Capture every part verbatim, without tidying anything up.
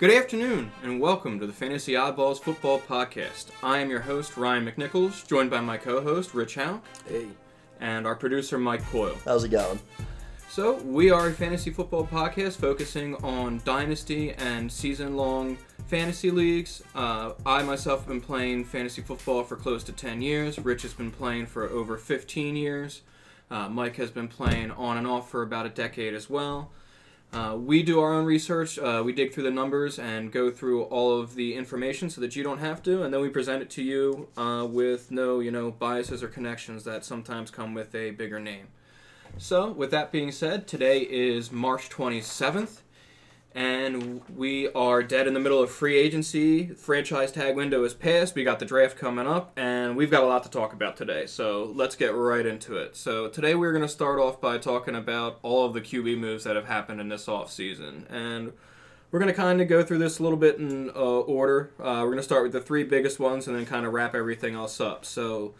Good afternoon, and welcome to the Fantasy Oddballs Football Podcast. I am your host, Ryan McNichols, joined by my co-host, Rich Howe. Hey. And our producer, Mike Coyle. How's it going? So, we are a fantasy football podcast focusing on dynasty and season-long fantasy leagues. Uh, I, myself, have been playing fantasy football for close to ten years. Rich has been playing for over fifteen years. Uh, Mike has been playing on and off for about a decade as well. Uh, we do our own research, uh, we dig through the numbers and go through all of the information so that you don't have to, and then we present it to you uh, with no, you know, biases or connections that sometimes come with a bigger name. So, with that being said, today is March twenty-seventh, and we are dead in the middle of free agency. Franchise tag window is passed, we got the draft coming up, and we've got a lot to talk about today, so let's get right into it. So today we're going to start off by talking about all of the Q B moves that have happened in this offseason, and we're going to kind of go through this a little bit in uh, order. Uh, we're going to start with the three biggest ones and then kind of wrap everything else up. So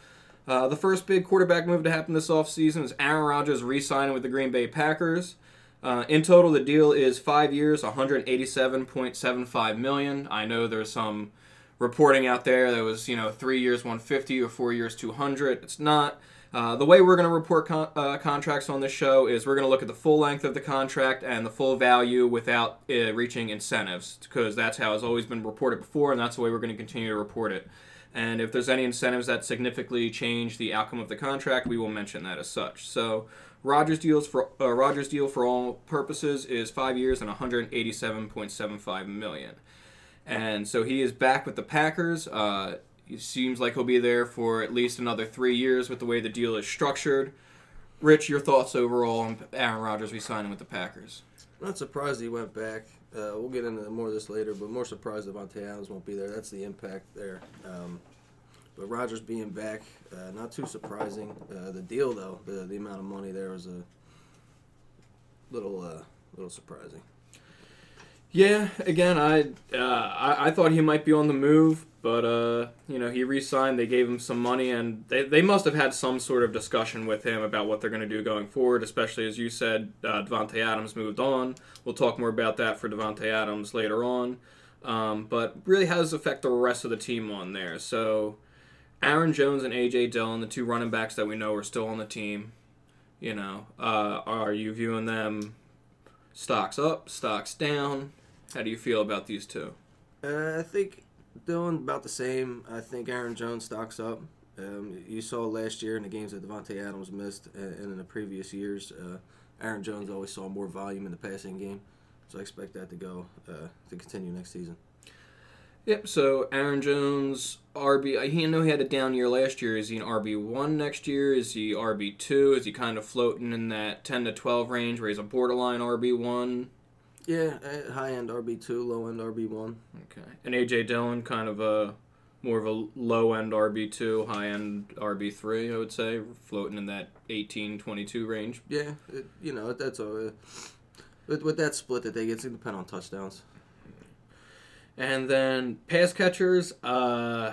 Uh, the first big quarterback move to happen this offseason is Aaron Rodgers re-signing with the Green Bay Packers. Uh, in total, the deal is five years, one hundred eighty-seven point seven five million dollars. I know there's some reporting out there that was, you know, three years, one hundred fifty or four years, two hundred. It's not. Uh, the way we're going to report con- uh, contracts on this show is we're going to look at the full length of the contract and the full value without uh, reaching incentives, because that's how it's always been reported before, and that's the way we're going to continue to report it. And if there's any incentives that significantly change the outcome of the contract, we will mention that as such. So Rodgers deals for uh, Rodgers deal for all purposes is five years and one hundred eighty-seven point seven five million dollars. And so he is back with the Packers. Uh, it seems like he'll be there for at least another three years with the way the deal is structured. Rich, your thoughts overall on Aaron Rodgers re-signing with the Packers? I'm not surprised he went back. Uh, we'll get into more of this later, but more surprised Davante Adams won't be there. That's the impact there. Um, but Rodgers being back, uh, not too surprising. Uh, the deal, though, the, the amount of money there was a little uh, little surprising. Yeah, again, I, uh, I I thought he might be on the move, but uh, you know, he re-signed. They gave him some money, and they, they must have had some sort of discussion with him about what they're going to do going forward, especially, as you said, uh, Davante Adams moved on. We'll talk more about that for Davante Adams later on, um, but really how does it affect the rest of the team on there? So Aaron Jones and A J Dillon, the two running backs that we know are still on the team, you know, uh, are you viewing them stocks up, stocks down? How do you feel about these two? Uh, I think Dillon about the same. I think Aaron Jones stocks up. Um, you saw last year in the games that Davante Adams missed and in the previous years, uh, Aaron Jones always saw more volume in the passing game. So I expect that to go uh, to continue next season. Yep, so Aaron Jones, R B, I know he had a down year last year. Is he an R B one next year? Is he R B two? Is he kind of floating in that ten to twelve range where he's a borderline R B one? Yeah, high-end R B two, low-end R B one. Okay. And A J. Dillon, kind of a more of a low-end R B two, high-end R B three, I would say, floating in that eighteen, twenty-two range. Yeah, it, you know, that's a, with, with that split that they get, it's going to depend on touchdowns. And then pass catchers, uh,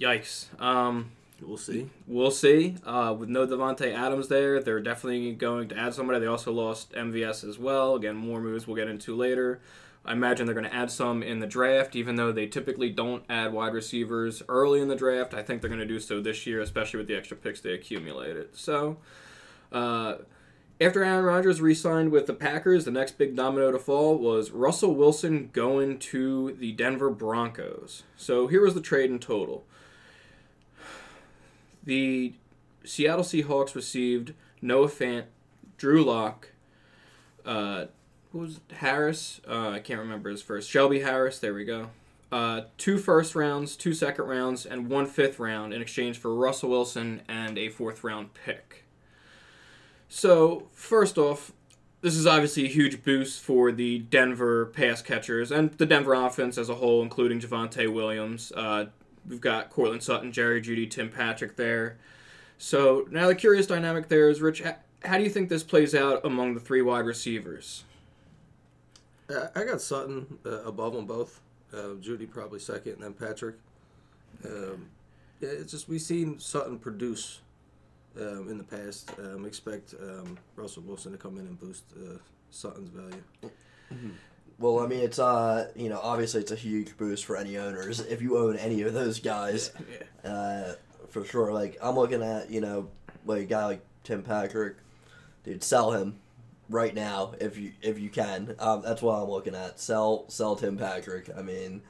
yikes. Um, we'll see. We'll see. Uh, with no Davante Adams there, they're definitely going to add somebody. They also lost M V S as well. Again, more moves we'll get into later. I imagine they're going to add some in the draft, even though they typically don't add wide receivers early in the draft. I think they're going to do so this year, especially with the extra picks they accumulated. So, uh, after Aaron Rodgers re-signed with the Packers, the next big domino to fall was Russell Wilson going to the Denver Broncos. So, here was the trade in total. The Seattle Seahawks received Noah Fant, Drew Lock, uh, who was Harris? Uh, I can't remember his first. Shelby Harris, there we go. Uh, two first rounds, two second rounds, and one fifth round in exchange for Russell Wilson and a fourth round pick. So, first off, this is obviously a huge boost for the Denver pass catchers and the Denver offense as a whole, including Javonte Williams. Uh, We've got Cortland Sutton, Jerry Jeudy, Tim Patrick there. So now the curious dynamic there is, Rich, how do you think this plays out among the three wide receivers? Uh, I got Sutton uh, above them both. Uh, Jeudy probably second, and then Patrick. Um, yeah, it's just we've seen Sutton produce um, in the past. Um, expect um, Russell Wilson to come in and boost uh, Sutton's value. Mm-hmm. Well, I mean, it's uh, you know, obviously it's a huge boost for any owners if you own any of those guys, yeah. uh, for sure. Like I'm looking at, you know, like a guy like Tim Patrick, dude, sell him right now if you if you can. Um, that's what I'm looking at. Sell sell Tim Patrick. I mean,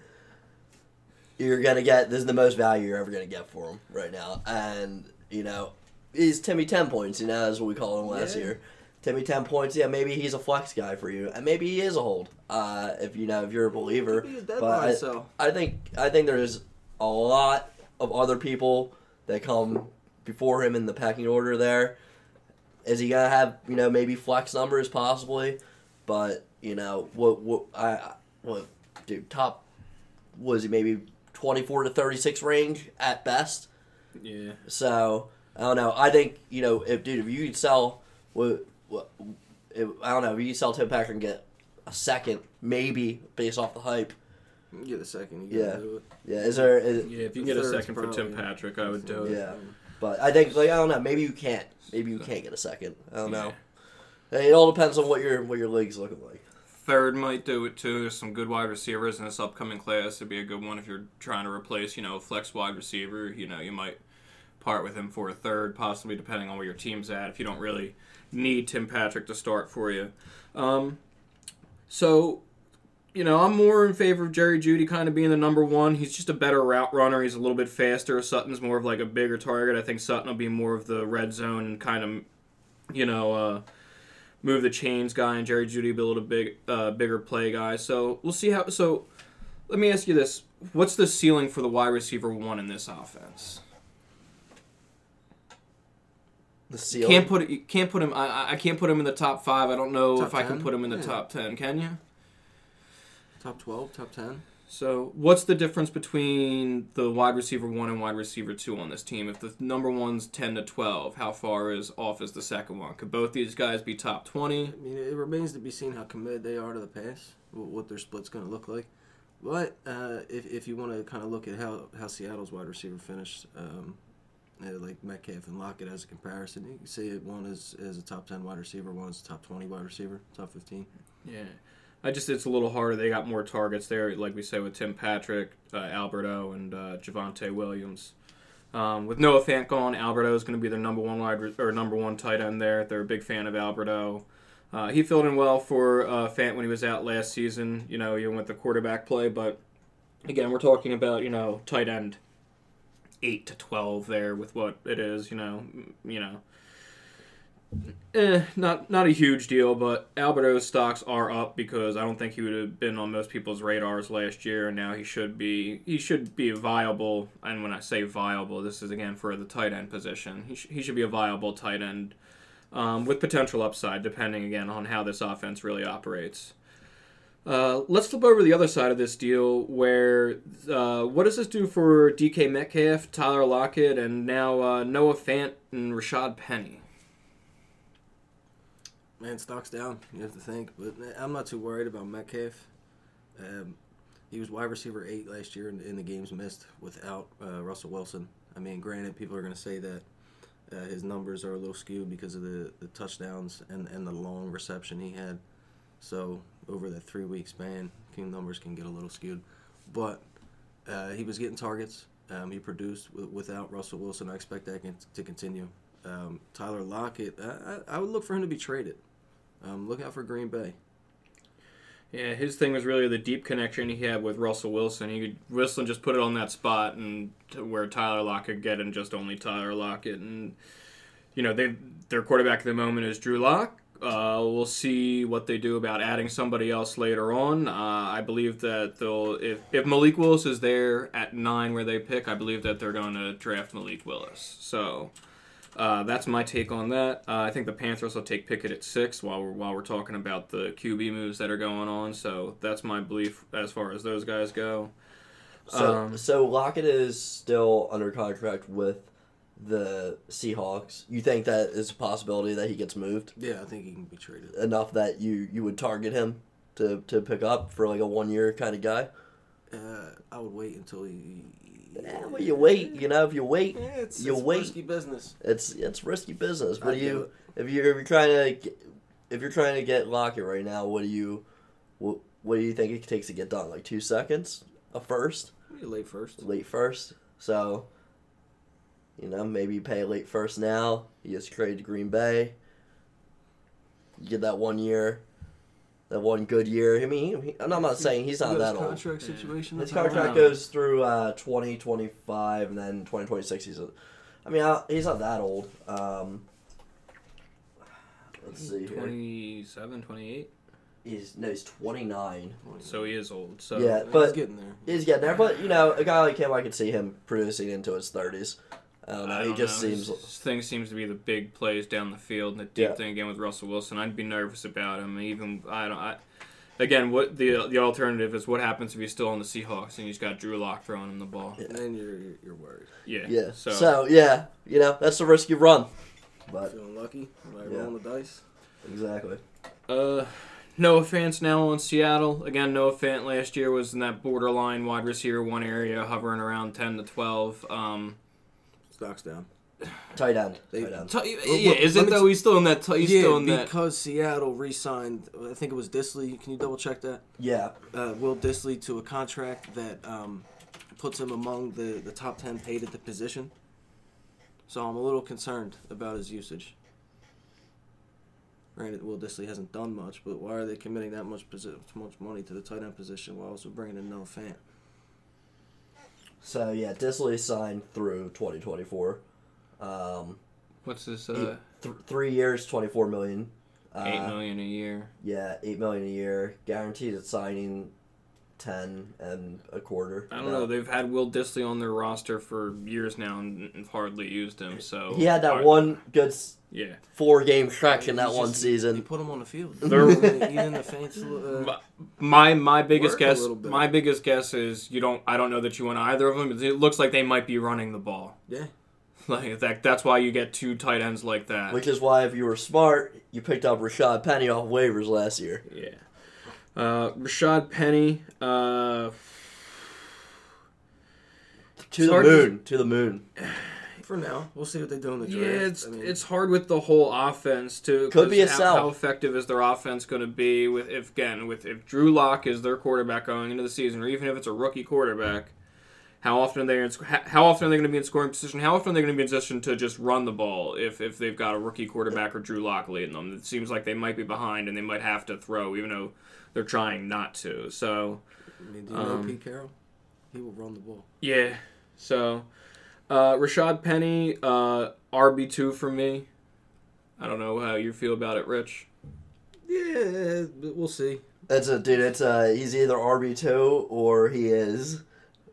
you're gonna get this is the most value you're ever gonna get for him right now, and you know, he's Timmy ten points. You know, is what we called him last yeah. year. Timmy ten points, yeah, maybe he's a flex guy for you, and maybe he is a hold. Uh, if you know, if you're a believer, he's dead but line, I, so. I think I think there's a lot of other people that come before him in the pecking order. There is he gonna have you know maybe flex numbers possibly, but you know what what I what dude top was he maybe twenty-four to thirty-six range at best. Yeah. So I don't know. I think you know if dude if you could sell what. It, I don't know. If you sell Tim Patrick and get a second, maybe based off the hype. You get a second. You yeah. Do it. Yeah. Is there? Is, yeah. If you get a second for Tim Patrick, I would do it. Yeah. But I think like I don't know. Maybe you can't. Maybe you can't get a second. I don't know. Yeah. It all depends on what your what your league's looking like. Third might do it too. There's some good wide receivers in this upcoming class. It'd be a good one if you're trying to replace, you know, a flex wide receiver. You know, you might part with him for a third, possibly depending on where your team's at. If you don't really need Tim Patrick to start for you. Um, so, you know, I'm more in favor of Jerry Jeudy kind of being the number one. He's just a better route runner. He's a little bit faster. Sutton's more of like a bigger target. I think Sutton will be more of the red zone and kind of, you know, uh, move the chains guy, and Jerry Jeudy will be a little big, uh, bigger play guy. So we'll see how. So let me ask you this. What's the ceiling for the wide receiver one in this offense? The can't put you can't put him. I I can't put him in the top five. I don't know top if ten? I can put him in the yeah. top ten. Can you? Top twelve, top ten. So what's the difference between the wide receiver one and wide receiver two on this team? If the number one's ten to twelve, how far is off is the second one? Could both these guys be top twenty? I mean, it remains to be seen how committed they are to the pass, what their split's going to look like. But uh, if if you want to kind of look at how how Seattle's wide receiver finished. Um, Uh, like Metcalf and Lockett as a comparison, you can see it one is, is a top ten wide receiver, one is a top twenty wide receiver, top fifteen. Yeah. I just, it's a little harder. They got more targets there, like we said, with Tim Patrick, uh, Alberto, and uh, Javonte Williams. Um, with Noah Fant gone, Alberto is going to be their number one wide re- or number one tight end there. They're a big fan of Alberto. Uh, he filled in well for uh, Fant when he was out last season, you know, even with the quarterback play. But again, we're talking about, you know, tight end eight to twelve there with what it is, you know, you know, eh, not not a huge deal. But Alberto's stocks are up because I don't think he would have been on most people's radars last year, and now he should be. He should be viable, and when I say viable, this is again for the tight end position. He sh- he should be a viable tight end um, with potential upside, depending again on how this offense really operates. Uh, let's flip over to the other side of this deal where uh, what does this do for D K Metcalf, Tyler Lockett, and now uh, Noah Fant and Rashad Penny? Man, stock's down, you have to think. But I'm not too worried about Metcalf. Um, he was wide receiver eight last year in, in the games missed without uh, Russell Wilson. I mean, granted, people are going to say that uh, his numbers are a little skewed because of the, the touchdowns and, and the long reception he had. So over that three-week span, King numbers can get a little skewed. But uh, he was getting targets. Um, he produced w- without Russell Wilson. I expect that can t- to continue. Um, Tyler Lockett, I-, I would look for him to be traded. Um, look out for Green Bay. Yeah, his thing was really the deep connection he had with Russell Wilson. He could, Wilson just put it on that spot and where Tyler Lockett get and just only Tyler Lockett. And, you know, they their quarterback at the moment is Drew Lock. Uh, we'll see what they do about adding somebody else later on. Uh, I believe that they'll if, if Malik Willis is there at nine where they pick, I believe that they're going to draft Malik Willis. So uh, that's my take on that. Uh, I think the Panthers will take Pickett at six while we're while we're talking about the Q B moves that are going on. So that's my belief as far as those guys go. So um, so Lockett is still under contract with the Seahawks. You think that is a possibility that he gets moved? Yeah, I think he can be traded. Enough that you, you would target him to, to pick up for like a one-year kind of guy? Uh, I would wait until he... Yeah, well, you wait. You know, if you wait, yeah, it's, you it's wait. It's risky business. It's it's risky business. What do you... It. If you're, if you're trying to... If you're trying to get Lockett right now, what do you... What, What do you think it takes to get done? Like two seconds? A first? Late first. Late first. So, you know, maybe you pay a late first now. You just trade to Green Bay. You get that one year, that one good year. I mean, he, I'm not saying he's not that old. His contract situation. His contract goes through uh, twenty twenty-five and then twenty twenty-six. He's, a, I mean, I, he's not that old. Um, let's see here. twenty-seven, twenty-eight. He's, no, he's twenty-nine. So he is old. So yeah, but he's getting there. He's getting there. But, you know, a guy like him, I could see him producing into his thirties. Um, I don't he just know. Seems... This thing seems to be the big plays down the field and the deep yeah. thing again with Russell Wilson. I'd be nervous about him. Even I don't. I, again, what the the alternative is what happens if he's still on the Seahawks and he's got Drew Lock throwing him the ball. Yeah. And then you're you're worried. Yeah. Yeah. So. so yeah, you know that's the risk you run. But feeling lucky, right? Yeah. Rolling the dice. Exactly. Uh. Noah Fant's now on Seattle. Again, Noah Fant last year was in that borderline wide receiver one area, hovering around ten to twelve. Um, Stock's down. Tight end. They, tight end. T- yeah, look, is it though? T- he's still in that. T- he's yeah, still in that. Because Seattle re-signed, I think it was Dissly. Can you double check that? Yeah. Uh, Will Dissly to a contract that um, puts him among the, the top ten paid at the position. So I'm a little concerned about his usage. Granted, Will Dissly hasn't done much, but why are they committing that much posi- much money to the tight end position while also bringing in Noah Fant? So, yeah, Dissly signed through twenty twenty-four. Um, What's this? Uh, eight, th- three years, twenty-four million dollars. Uh, eight million dollars a year. Yeah, eight million dollars a year. Guaranteed at signing ten and a quarter. I don't know. know. They've had Will Dissly on their roster for years now and, and hardly used him. So he had that hard. one good... Yeah, four game stretch in that just, one season. You put him on the field. Even the faints, uh, my my biggest guess. My biggest guess is you don't. I don't know that you want either of them. But it looks like they might be running the ball. Yeah, like that. That's why you get two tight ends like that. Which is why if you were smart, you picked up Rashad Penny off waivers last year. Yeah, uh, Rashad Penny. Uh, to the moon. To the moon. For now, we'll see what they do in the draft. Yeah, it's I mean, it's hard with the whole offense too. Could be a how, sell. How effective is their offense going to be with if again with if Drew Lock is their quarterback going into the season, or even if it's a rookie quarterback? How often are they in, how often are they going to be in scoring position? How often are they going to be in position to just run the ball if if they've got a rookie quarterback or Drew Lock leading them? It seems like they might be behind and they might have to throw, even though they're trying not to. So, I mean, do you um, know Pete Carroll? He will run the ball. Yeah. So. Uh, Rashad Penny, uh, R B two for me. I don't know how you feel about it, Rich. Yeah, we'll see. That's a dude. It's uh, he's either R B two or he is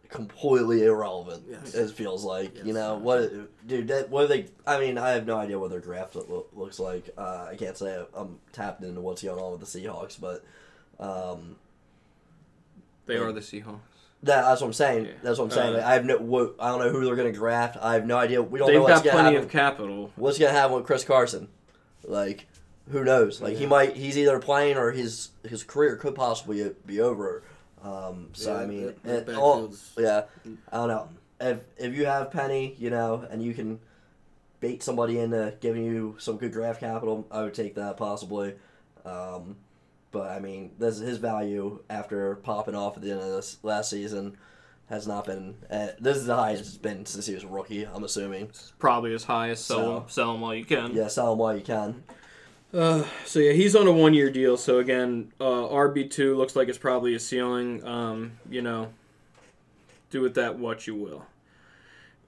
completely irrelevant. Yes. It feels like yes. you know what, dude. That, what are they? I mean, I have no idea what their draft lo- looks like. Uh, I can't say I'm tapped into what's going on with the Seahawks, but um, they are the Seahawks. That, that's what I'm saying. Yeah. That's what I'm saying. Uh, I have no. I don't know who they're going to draft. I have no idea. We don't know what's going to happen. They've got plenty of capital. What's going to happen with Chris Carson? Like, who knows? Like yeah. he might. He's either playing or his his career could possibly be over. Um, so yeah, I mean, it, all, yeah. I don't know. If if you have Penny, you know, and you can bait somebody into giving you some good draft capital, I would take that possibly. Um, But, I mean, this, his value after popping off at the end of this last season has not been... Uh, this is the highest it's been since he was a rookie, I'm assuming. It's probably as high as sell, so, him, sell him while you can. Yeah, sell him while you can. Uh, so, yeah, he's on a one-year deal. So, again, uh, R B two looks like it's probably a ceiling. Um, you know, do with that what you will.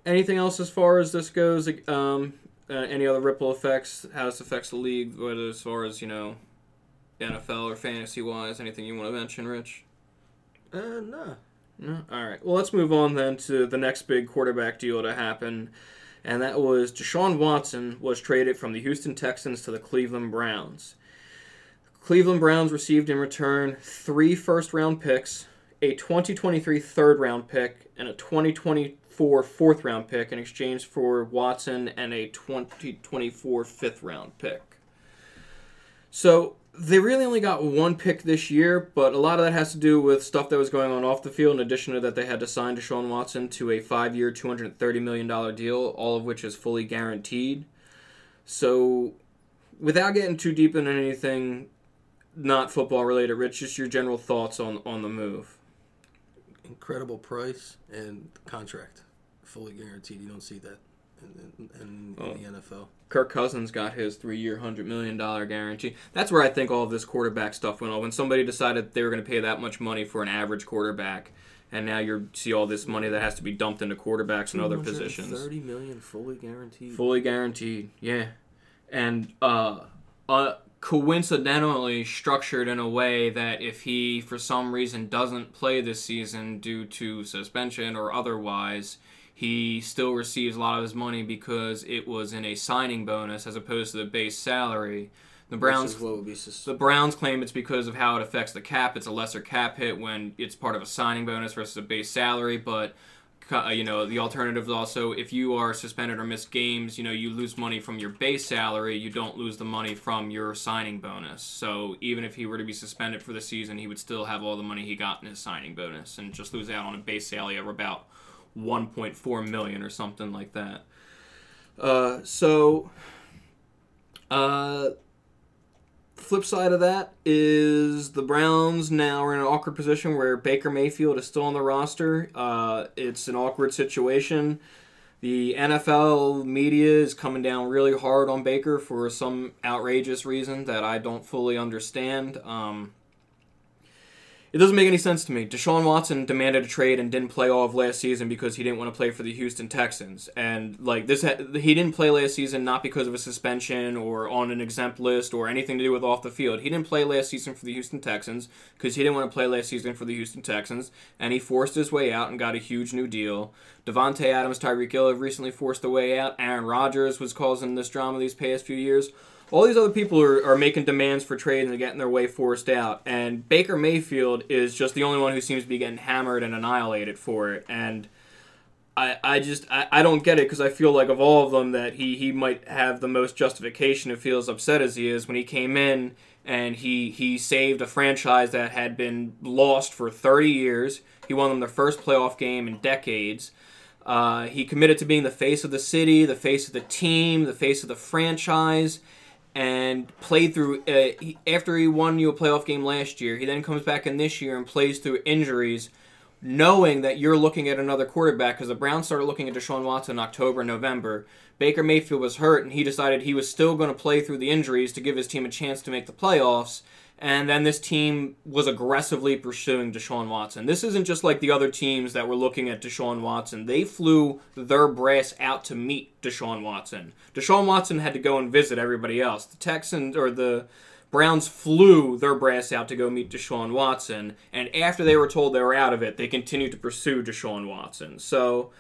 Anything else as far as this goes? Um, uh, any other ripple effects? How this affects the league? Whether as far as, you know... N F L or fantasy-wise, anything you want to mention, Rich? Uh, no. No? All right. Well, let's move on then to the next big quarterback deal to happen, and that was Deshaun Watson was traded from the Houston Texans to the Cleveland Browns. The Cleveland Browns received in return three first-round picks, a twenty twenty-three third-round pick, and a twenty twenty-four fourth-round pick in exchange for Watson and a twenty twenty-four fifth-round pick. So... They really only got one pick this year, but a lot of that has to do with stuff that was going on off the field. In addition to that, they had to sign Deshaun Watson to a five-year, two hundred thirty million dollars deal, all of which is fully guaranteed. So without getting too deep into anything, not football related, Rich, just your general thoughts on, on the move. Incredible price and contract. Fully guaranteed. You don't see that in, in, in oh. the N F L. Kirk Cousins got his three-year, one hundred million dollars guarantee. That's where I think all of this quarterback stuff went on. When somebody decided they were going to pay that much money for an average quarterback, and now you see all this money that has to be dumped into quarterbacks and other positions. thirty million dollars fully guaranteed. Fully guaranteed, yeah. And uh, uh, coincidentally structured in a way that if he, for some reason, doesn't play this season due to suspension or otherwise, he still receives a lot of his money because it was in a signing bonus as opposed to the base salary. The Browns, the Browns claim it's because of how it affects the cap. It's a lesser cap hit when it's part of a signing bonus versus a base salary. But you know, the alternative is also if you are suspended or miss games, you know, you lose money from your base salary. You don't lose the money from your signing bonus. So even if he were to be suspended for the season, he would still have all the money he got in his signing bonus and just lose out on a base salary of about one point four million dollars or something like that. Uh, so, uh, flip side of that is the Browns now are in an awkward position where Baker Mayfield is still on the roster. Uh, it's an awkward situation. The N F L media is coming down really hard on Baker for some outrageous reason that I don't fully understand. Um, It doesn't make any sense to me. Deshaun Watson demanded a trade and didn't play all of last season because he didn't want to play for the Houston Texans. And like this, ha- he didn't play last season not because of a suspension or on an exempt list or anything to do with off the field. He didn't play last season for the Houston Texans because he didn't want to play last season for the Houston Texans. And he forced his way out and got a huge new deal. Davante Adams, Tyreek Hill have recently forced their way out. Aaron Rodgers was causing this drama these past few years. All these other people are, are making demands for trade and they're getting their way forced out. And Baker Mayfield is just the only one who seems to be getting hammered and annihilated for it. And I I just, I, I don't get it because I feel like of all of them that he, he might have the most justification to feel as upset as he is when he came in and he, he saved a franchise that had been lost for thirty years. He won them their first playoff game in decades. Uh, he committed to being the face of the city, the face of the team, the face of the franchise, and played through, uh, he, after he won you a playoff game last year, he then comes back in this year and plays through injuries, knowing that you're looking at another quarterback, because the Browns started looking at Deshaun Watson in October and November. Baker Mayfield was hurt, and he decided he was still going to play through the injuries to give his team a chance to make the playoffs, and then this team was aggressively pursuing Deshaun Watson. This isn't just like the other teams that were looking at Deshaun Watson. They flew their brass out to meet Deshaun Watson. Deshaun Watson had to go and visit everybody else. The Texans or the Browns flew their brass out to go meet Deshaun Watson, and after they were told they were out of it, they continued to pursue Deshaun Watson. So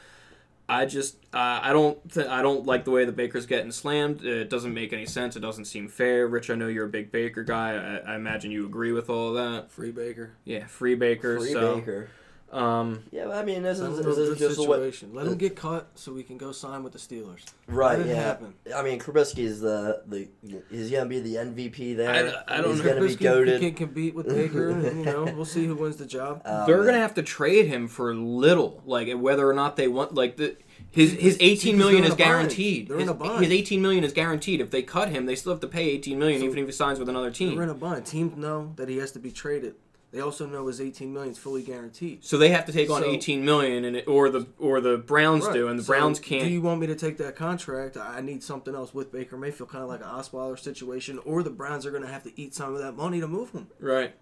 I just uh, I don't th- I don't like the way the Baker's getting slammed. It doesn't make any sense. It doesn't seem fair. Rich, I know you're a big Baker guy. I, I imagine you agree with all of that. Free Baker. Yeah, free Baker. Free so. Baker. Um, yeah, I mean, this is, this is just situation. What, Let him get caught so we can go sign with the Steelers. Right, Let yeah. It happen. I mean, Trubisky is the, the he's going to be the M V P there. I, I don't he's know. He's going to be goated. He can compete with Baker. And, you know, we'll see who wins the job. Um, They're going to have to trade him for little, like whether or not they want, like the his his eighteen million dollars is guaranteed. They're his, in a bind. His eighteen million dollars is guaranteed. If they cut him, they still have to pay eighteen million dollars so even if he signs with another team. They're in a bind. Teams know that he has to be traded. They also know his eighteen million dollars is fully guaranteed. So they have to take on so, eighteen million dollars, and it, or the or the Browns right. do, and the so Browns can't. Do you want me to take that contract? I need something else with Baker Mayfield, kind of like an Osweiler situation, or the Browns are going to have to eat some of that money to move him. Right.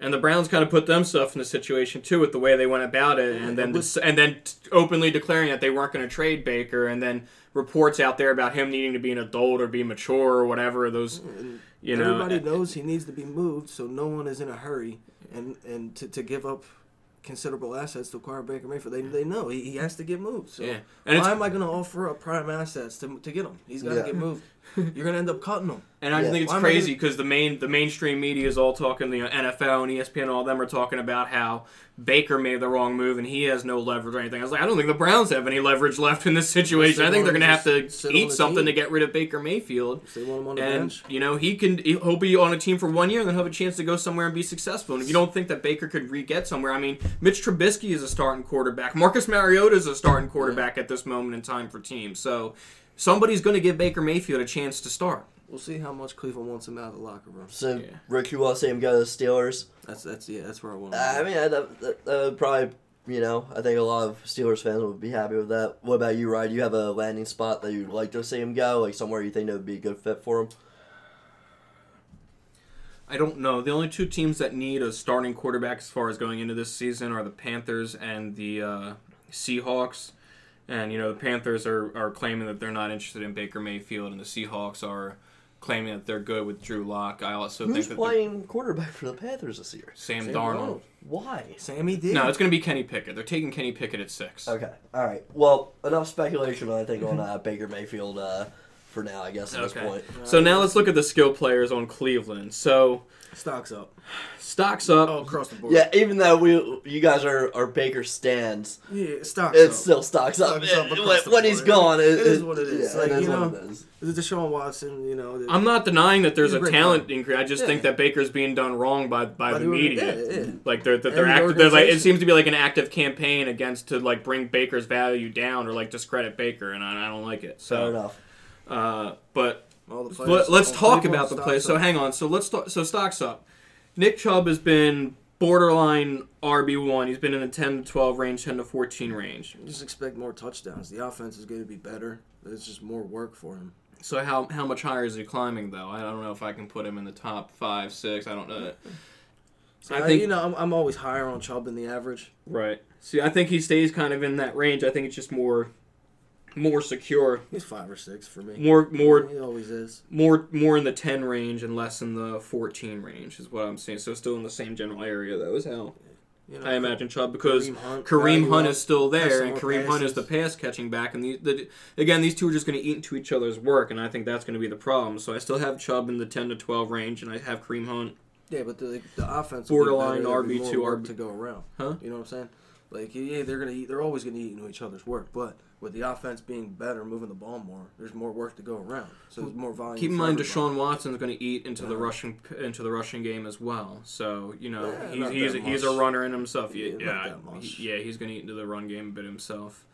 And the Browns kind of put themselves in a situation, too, with the way they went about it, and, and then it was, and then openly declaring that they weren't going to trade Baker, and then reports out there about him needing to be an adult or be mature or whatever, those... You know, everybody knows he needs to be moved, so no one is in a hurry and, and to, to give up considerable assets to acquire Baker Mayfield. They they know he, he has to get moved. So yeah. why am I going to offer up prime assets to to get him? He's got to yeah. get moved. You're going to end up cutting him. And I yeah. think it's why crazy because the main the mainstream media is all talking, the N F L and E S P N and all of them are talking about how Baker made the wrong move and he has no leverage or anything. I was like, I don't think the Browns have any leverage left in this situation. I think they're going to have to eat something team. to get rid of Baker Mayfield. They want him on the and, bench. You know, he can he'll be on a team for one year and then he'll have a chance to go somewhere and be successful. And if you don't think that Baker could re-get somewhere, I mean, Mitch Trubisky is a starting quarterback. Marcus Mariota is a starting quarterback yeah. at this moment in time for teams. So somebody's going to give Baker Mayfield a chance to start. We'll see how much Cleveland wants him out of the locker room. So, yeah. Rick, you want to see him go to the Steelers? That's that's yeah, that's where I want him. I mean, that, that, that would probably, you know, I think a lot of Steelers fans would be happy with that. What about you, Ryan? Do you have a landing spot that you'd like to see him go? Like somewhere you think that would be a good fit for him? I don't know. The only two teams that need a starting quarterback as far as going into this season are the Panthers and the uh, Seahawks. And, you know, the Panthers are, are claiming that they're not interested in Baker Mayfield, and the Seahawks are claiming that they're good with Drew Lock. I also Who's think that playing the, quarterback for the Panthers this year? Sam, Sam Darnold. Darnold. Why? Sammy D. No, it's going to be Kenny Pickett. They're taking Kenny Pickett at six. Okay. All right. Well, enough speculation, I think, on uh, Baker Mayfield uh, for now, I guess, at okay. this point. So now let's look at the skill players on Cleveland. So... Stocks up. Stocks up. Oh, across the board. Yeah, even though we, you guys are, are Baker stands. Yeah, stocks up. It still stocks up. Stocks up it, when he's gone. It, it, it is what it is. Yeah, like, it is you know, what it is. Is it Deshaun Watson? You know, I'm not denying that there's a talent increase. I just yeah. think that Baker's being done wrong by, by, by the media. Yeah, yeah. Like, they're, they're, they're active, the like, it seems to be like an active campaign against to, like, bring Baker's value down or, like, discredit Baker, and I, I don't like it. So, fair enough. Uh, but... Players, let's talk about the plays. So hang on. So let's talk, so stocks up. Nick Chubb has been borderline R B one. He's been in the ten to twelve range, ten to fourteen range. Just expect more touchdowns. The offense is going to be better. There's just more work for him. So how how much higher is he climbing though? I don't know if I can put him in the top five, six. I don't know. So I think I, you know I'm, I'm always higher on Chubb than the average. Right. See, I think he stays kind of in that range. I think it's just more. More secure. He's five or six for me. More, more. He always is. More, more in the ten range and less in the fourteen range is what I'm saying. So still in the same general area though as hell. You know, I imagine Chubb because Kareem Hunt, Kareem Hunt is still there, and Kareem passes. Hunt is the pass catching back. And the, the again, these two are just going to eat into each other's work, and I think that's going to be the problem. So I still have Chubb in the ten to twelve range, and I have Kareem Hunt. Yeah, but the the offense borderline R B two R B to go around. Huh? You know what I'm saying? Like yeah, they're gonna eat, they're always gonna eat into each other's work, but with the offense being better, moving the ball more, there's more work to go around. So there's more volume. Keep in mind, Deshaun Watson's going to eat into yeah. the rushing into the rushing game as well. So you know yeah, he's he's a, he's a runner in himself. Yeah, yeah, he, yeah he's going to eat into the run game a bit himself.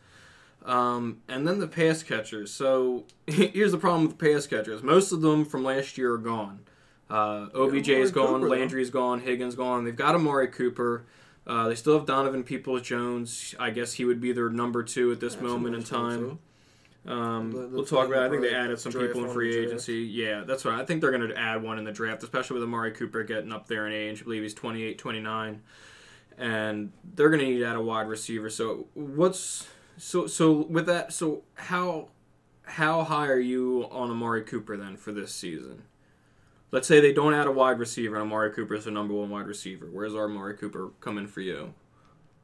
Um, and then the pass catchers. So here's the problem with the pass catchers. Most of them from last year are gone. Uh, O B J yeah, is gone. Cooper, Landry's though. gone. Higgins gone. They've got Amari Cooper. Uh, they still have Donovan Peoples-Jones. I guess he would be their number two at this yeah, moment in time. Um, the, the we'll talk about it. I think they added some people in free agency. Yeah, that's right. I think they're going to add one in the draft, especially with Amari Cooper getting up there in age. I believe he's twenty-eight, twenty-nine. And they're going to need to add a wide receiver. So what's so so with that, so how how high are you on Amari Cooper then for this season? Let's say they don't add a wide receiver, and Amari Cooper is the number one wide receiver. Where's our Amari Cooper coming for you?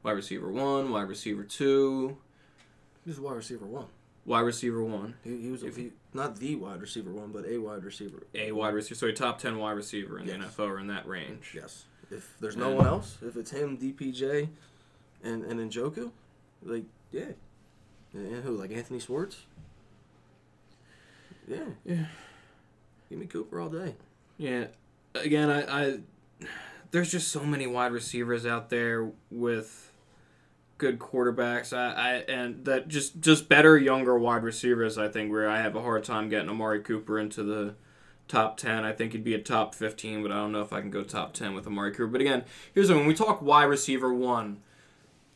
Wide receiver one, wide receiver two. He's wide receiver one. Wide receiver one. He, he was if he, not the wide receiver one, but a wide receiver. A wide receiver. So a top ten wide receiver in yes. the N F L or in that range. Yes. If there's no and, one else, if it's him, D P J, and, and Njoku, like, yeah. And who, like Anthony Schwartz? Yeah. Yeah. Give me Cooper all day. Yeah, again, I, I there's just so many wide receivers out there with good quarterbacks. I, I and that just, just better younger wide receivers. I think where I have a hard time getting Amari Cooper into the top ten. I think he'd be a top fifteen, but I don't know if I can go top ten with Amari Cooper. But again, here's when we talk wide receiver one.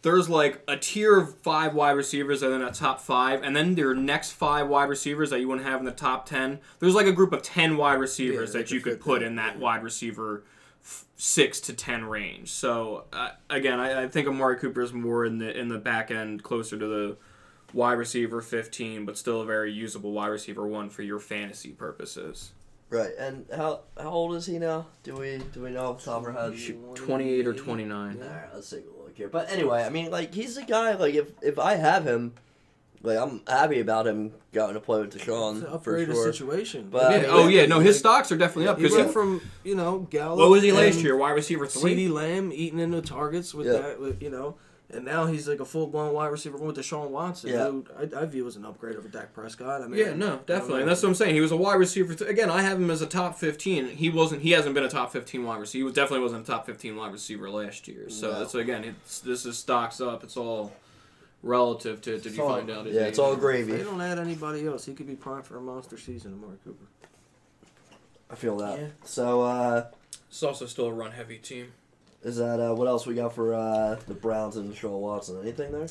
There's like a tier of five wide receivers and then a top five, and then your next five wide receivers that you want to have in the top ten. There's like a group of ten wide receivers yeah, that you could put them. in that wide receiver f- six to ten range. So uh, again, I, I think Amari Cooper is more in the in the back end, closer to the wide receiver fifteen, but still a very usable wide receiver one for your fantasy purposes. Right, and how how old is he now? Do we do we know off the top of our head? Twenty-eight or twenty-nine. Yeah. All right, let's take a look here. But anyway, I mean, like he's a guy. Like if, if I have him, like I'm happy about him going to play with Deshaun it's for sure. Situation. But yeah. I mean, oh yeah, no, his like, stocks are definitely yeah, up because he went from you know Gallup. What was he last year? Wide receiver three. CeeDee Lamb eating into targets with yeah. that. With, you know. And now he's like a full-blown wide receiver with Deshaun Watson. Yeah. Dude, I, I view as an upgrade over Dak Prescott. I mean, yeah, no, definitely. I mean, and that's what I'm saying. He was a wide receiver. Th- Again, I have him as a top fifteen. He wasn't. He hasn't been a top fifteen wide receiver. He was, definitely wasn't a top fifteen wide receiver last year. So, no. so again, it's, this is stocks up. It's all relative to did you all, find out. Yeah, it's all gravy. If they don't add anybody else, he could be primed for a monster season, Amari Cooper. I feel that. Yeah. So, uh... it's also still a run-heavy team. Is that, uh, what else we got for, uh, the Browns and Deshaun Watson? Anything there?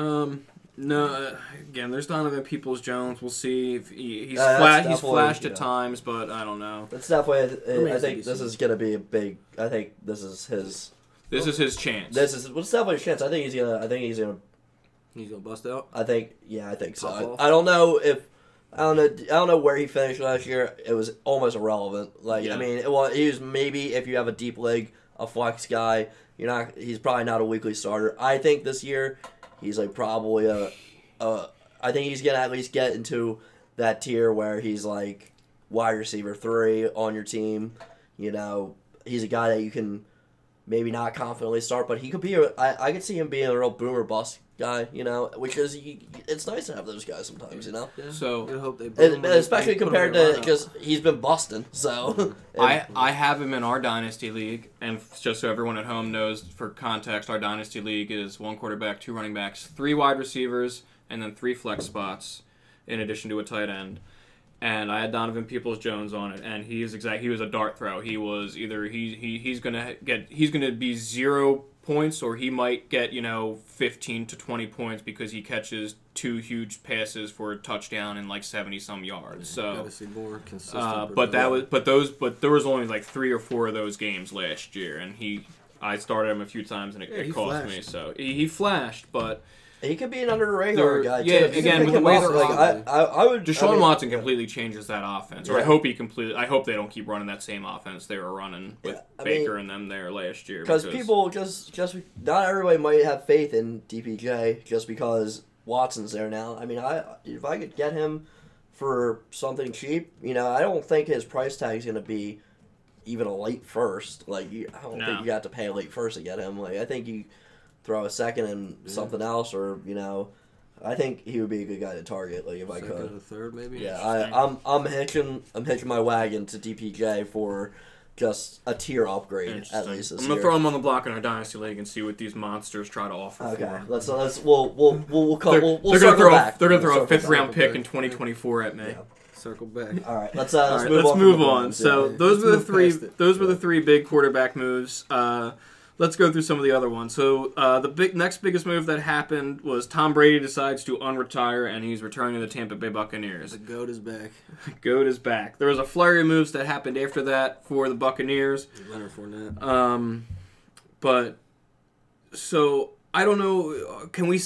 Um, no, again, there's Donovan Peoples-Jones. We'll see. If he, he's uh, flat, he's flashed at know. times, but I don't know. It's definitely, it, I, mean, I think this is going to be a big, I think this is his... This well, is his chance. This is, well, it's definitely his chance. I think he's going to, I think he's going to... He's going to bust out? I think, yeah, I think so. I, I don't know if... I don't know. I don't know where he finished last year. It was almost irrelevant. Like yeah. I mean, it was, he was maybe if you have a deep league, a flex guy, you're not. He's probably not a weekly starter. I think this year, he's like probably a. a I think he's gonna at least get into that tier where he's like wide receiver three on your team. You know, he's a guy that you can maybe not confidently start, but he could be. A, I I could see him being a real boomer bust guy, you know, which is, it's nice to have those guys sometimes, you know? Yeah. So, I hope they and, especially they compared to, because he's been busting, so. I, I have him in our Dynasty League, and just so everyone at home knows, for context, our Dynasty League is one quarterback, two running backs, three wide receivers, and then three flex spots, in addition to a tight end. And I had Donovan Peoples-Jones on it, and he is exact. He was a dart throw. He was either he he he's gonna get he's gonna be zero points, or he might get you know fifteen to twenty points because he catches two huge passes for a touchdown and like seventy some yards. So gotta see more consistent. Uh, but that was but those but there was only like three or four of those games last year, and he I started him a few times and it, yeah, it cost flashed. me. So he, he flashed, but. He could be an under the radar guy. Yeah, too. Again, with the way they're like, I, I, I would. Deshaun I mean, Watson completely changes that offense. Or yeah. I hope he completely. I hope they don't keep running that same offense they were running with yeah, Baker mean, and them there last year. Because people just, just not everybody might have faith in D P J just because Watson's there now. I mean, I if I could get him for something cheap, you know, I don't think his price tag is going to be even a late first. Like, you, I don't no. think you got to pay a late first to get him. Like, I think you. Throw a second and yeah. something else, or you know, I think he would be a good guy to target. Like if second I could, second or third maybe. Yeah, I, I'm I'm hitching I'm hitching my wagon to D P J for just a tier upgrade at least. This I'm gonna year. throw him on the block in our Dynasty League and see what these monsters try to offer. Okay, for him. let's let's we'll we'll we'll we'll come. They're, we'll, we'll they're gonna throw back. They're gonna throw we'll a fifth round pick back. in twenty twenty-four at me. Yeah. Circle back. All right, let's uh, let's, right, move, let's on move on. So yeah. those let's were the three. Those yeah. were the three big quarterback moves. Uh, Let's go through some of the other ones. So uh, the big next biggest move that happened was Tom Brady decides to unretire, and he's returning to the Tampa Bay Buccaneers. The GOAT is back. GOAT is back. There was a flurry of moves that happened after that for the Buccaneers. Leonard Fournette. Um, but so I don't know. Can we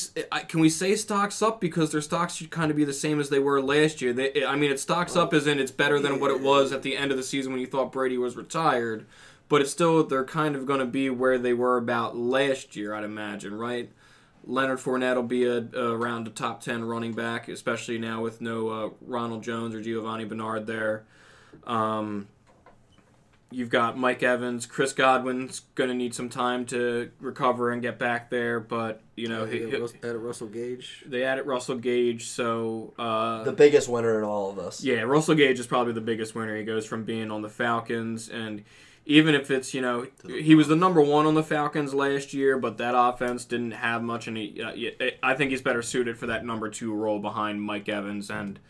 can we say stocks up because their stocks should kind of be the same as they were last year? They, I mean, it stocks oh. up as in it's better than yeah. what it was at the end of the season when you thought Brady was retired. But it's still, they're kind of going to be where they were about last year, I'd imagine, right? Leonard Fournette will be a, a around the top ten running back, especially now with no uh, Ronald Jones or Giovanni Bernard there. Um, you've got Mike Evans. Chris Godwin's going to need some time to recover and get back there, but, you know. Yeah, they added, he, added Russell Gage. They added Russell Gage, so. Uh, the biggest winner in all of us. Yeah, Russell Gage is probably the biggest winner. He goes from being on the Falcons and. Even if it's, you know, he was the number one on the Falcons last year, but that offense didn't have much. And he, uh, I think he's better suited for that number two role behind Mike Evans. And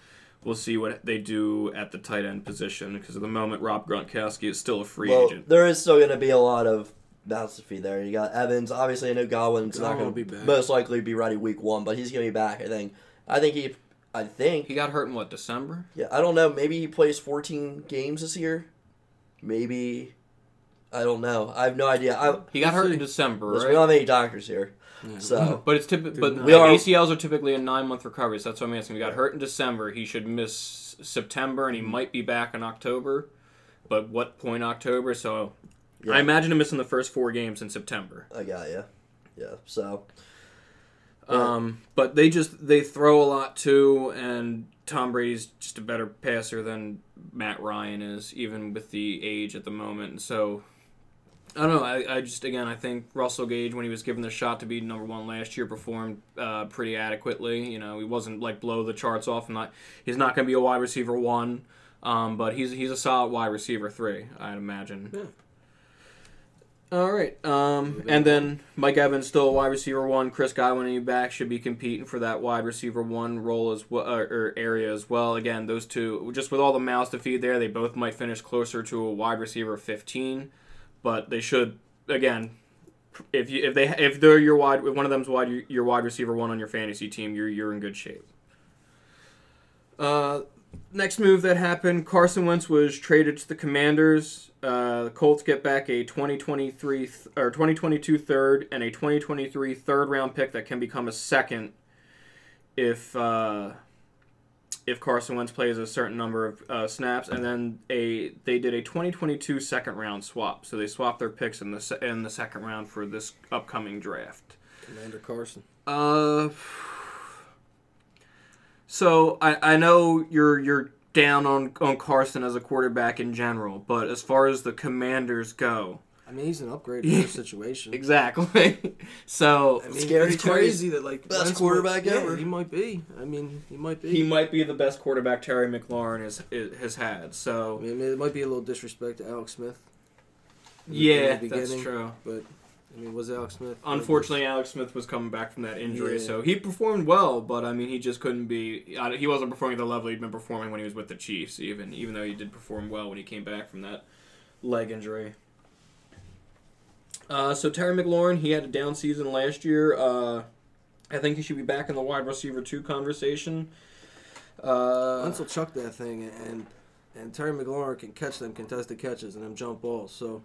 we'll see what they do at the tight end position because at the moment, Rob Gronkowski is still a free well, agent. There is still going to be a lot of bounce to feed there. You got Evans. Obviously, I know Godwin's not going to most likely be ready week one, but he's going to be back, I think. I think he, I think. He got hurt in, what, December? Yeah, I don't know. Maybe he plays fourteen games this year. Maybe. I don't know. I have no idea. I, he got hurt see, in December, right? We don't have any doctors here, yeah. so but it's typi- But we are, A C Ls are typically a nine-month recovery, so that's what I'm asking. He got hurt in December. He should miss September, and he might be back in October. But what point October? So yeah. I imagine him missing the first four games in September. I got you. Yeah. So. Um, but they just they throw a lot too, and Tom Brady's just a better passer than Matt Ryan is, even with the age at the moment. And so. I don't know. I, I just, again, I think Russell Gage, when he was given the shot to be number one last year, performed uh, pretty adequately. You know, he wasn't, like, blow the charts off. And not, he's not going to be a wide receiver one, um, but he's he's a solid wide receiver three, I'd imagine. Yeah. All right. Um, and then Mike Evans, still wide receiver one. Chris Godwin, any back, should be competing for that wide receiver one role as well, or area as well. Again, those two, just with all the mouths to feed there, they both might finish closer to a wide receiver fifteen, but they should, again, if you if they if they're your wide if one of them's wide your wide receiver one on your fantasy team, you're you're in good shape. Uh, next move that happened, Carson Wentz was traded to the Commanders. Uh, the Colts get back a twenty twenty-three th- or twenty twenty-two third and a twenty twenty-three third round pick that can become a second if uh, if Carson Wentz plays a certain number of uh, snaps, and then a they did a twenty twenty-two second round swap. So they swapped their picks in the se- in the second round for this upcoming draft. Commander Carson. Uh So I, I know you're you're down on, on Carson as a quarterback in general, but as far as the Commanders go, I mean, he's an upgrade in this situation. Exactly. So I mean, scary, it's crazy that like best quarterback might, ever. Yeah, he might be. I mean, he might be. He might be the best quarterback Terry McLaurin has has had. So I mean, it might be a little disrespect to Alex Smith. Yeah, that's true. But I mean, was Alex Smith? Unfortunately, Alex Smith was coming back from that injury, yeah. So he performed well, but I mean, he just couldn't be. He wasn't performing at the level he'd been performing when he was with the Chiefs, even even though he did perform well when he came back from that leg injury. Uh, so Terry McLaurin, he had a down season last year. Uh, I think he should be back in the wide receiver two conversation. Uh, Wentz will chuck that thing, and and Terry McLaurin can catch them contested catches and them jump balls. So,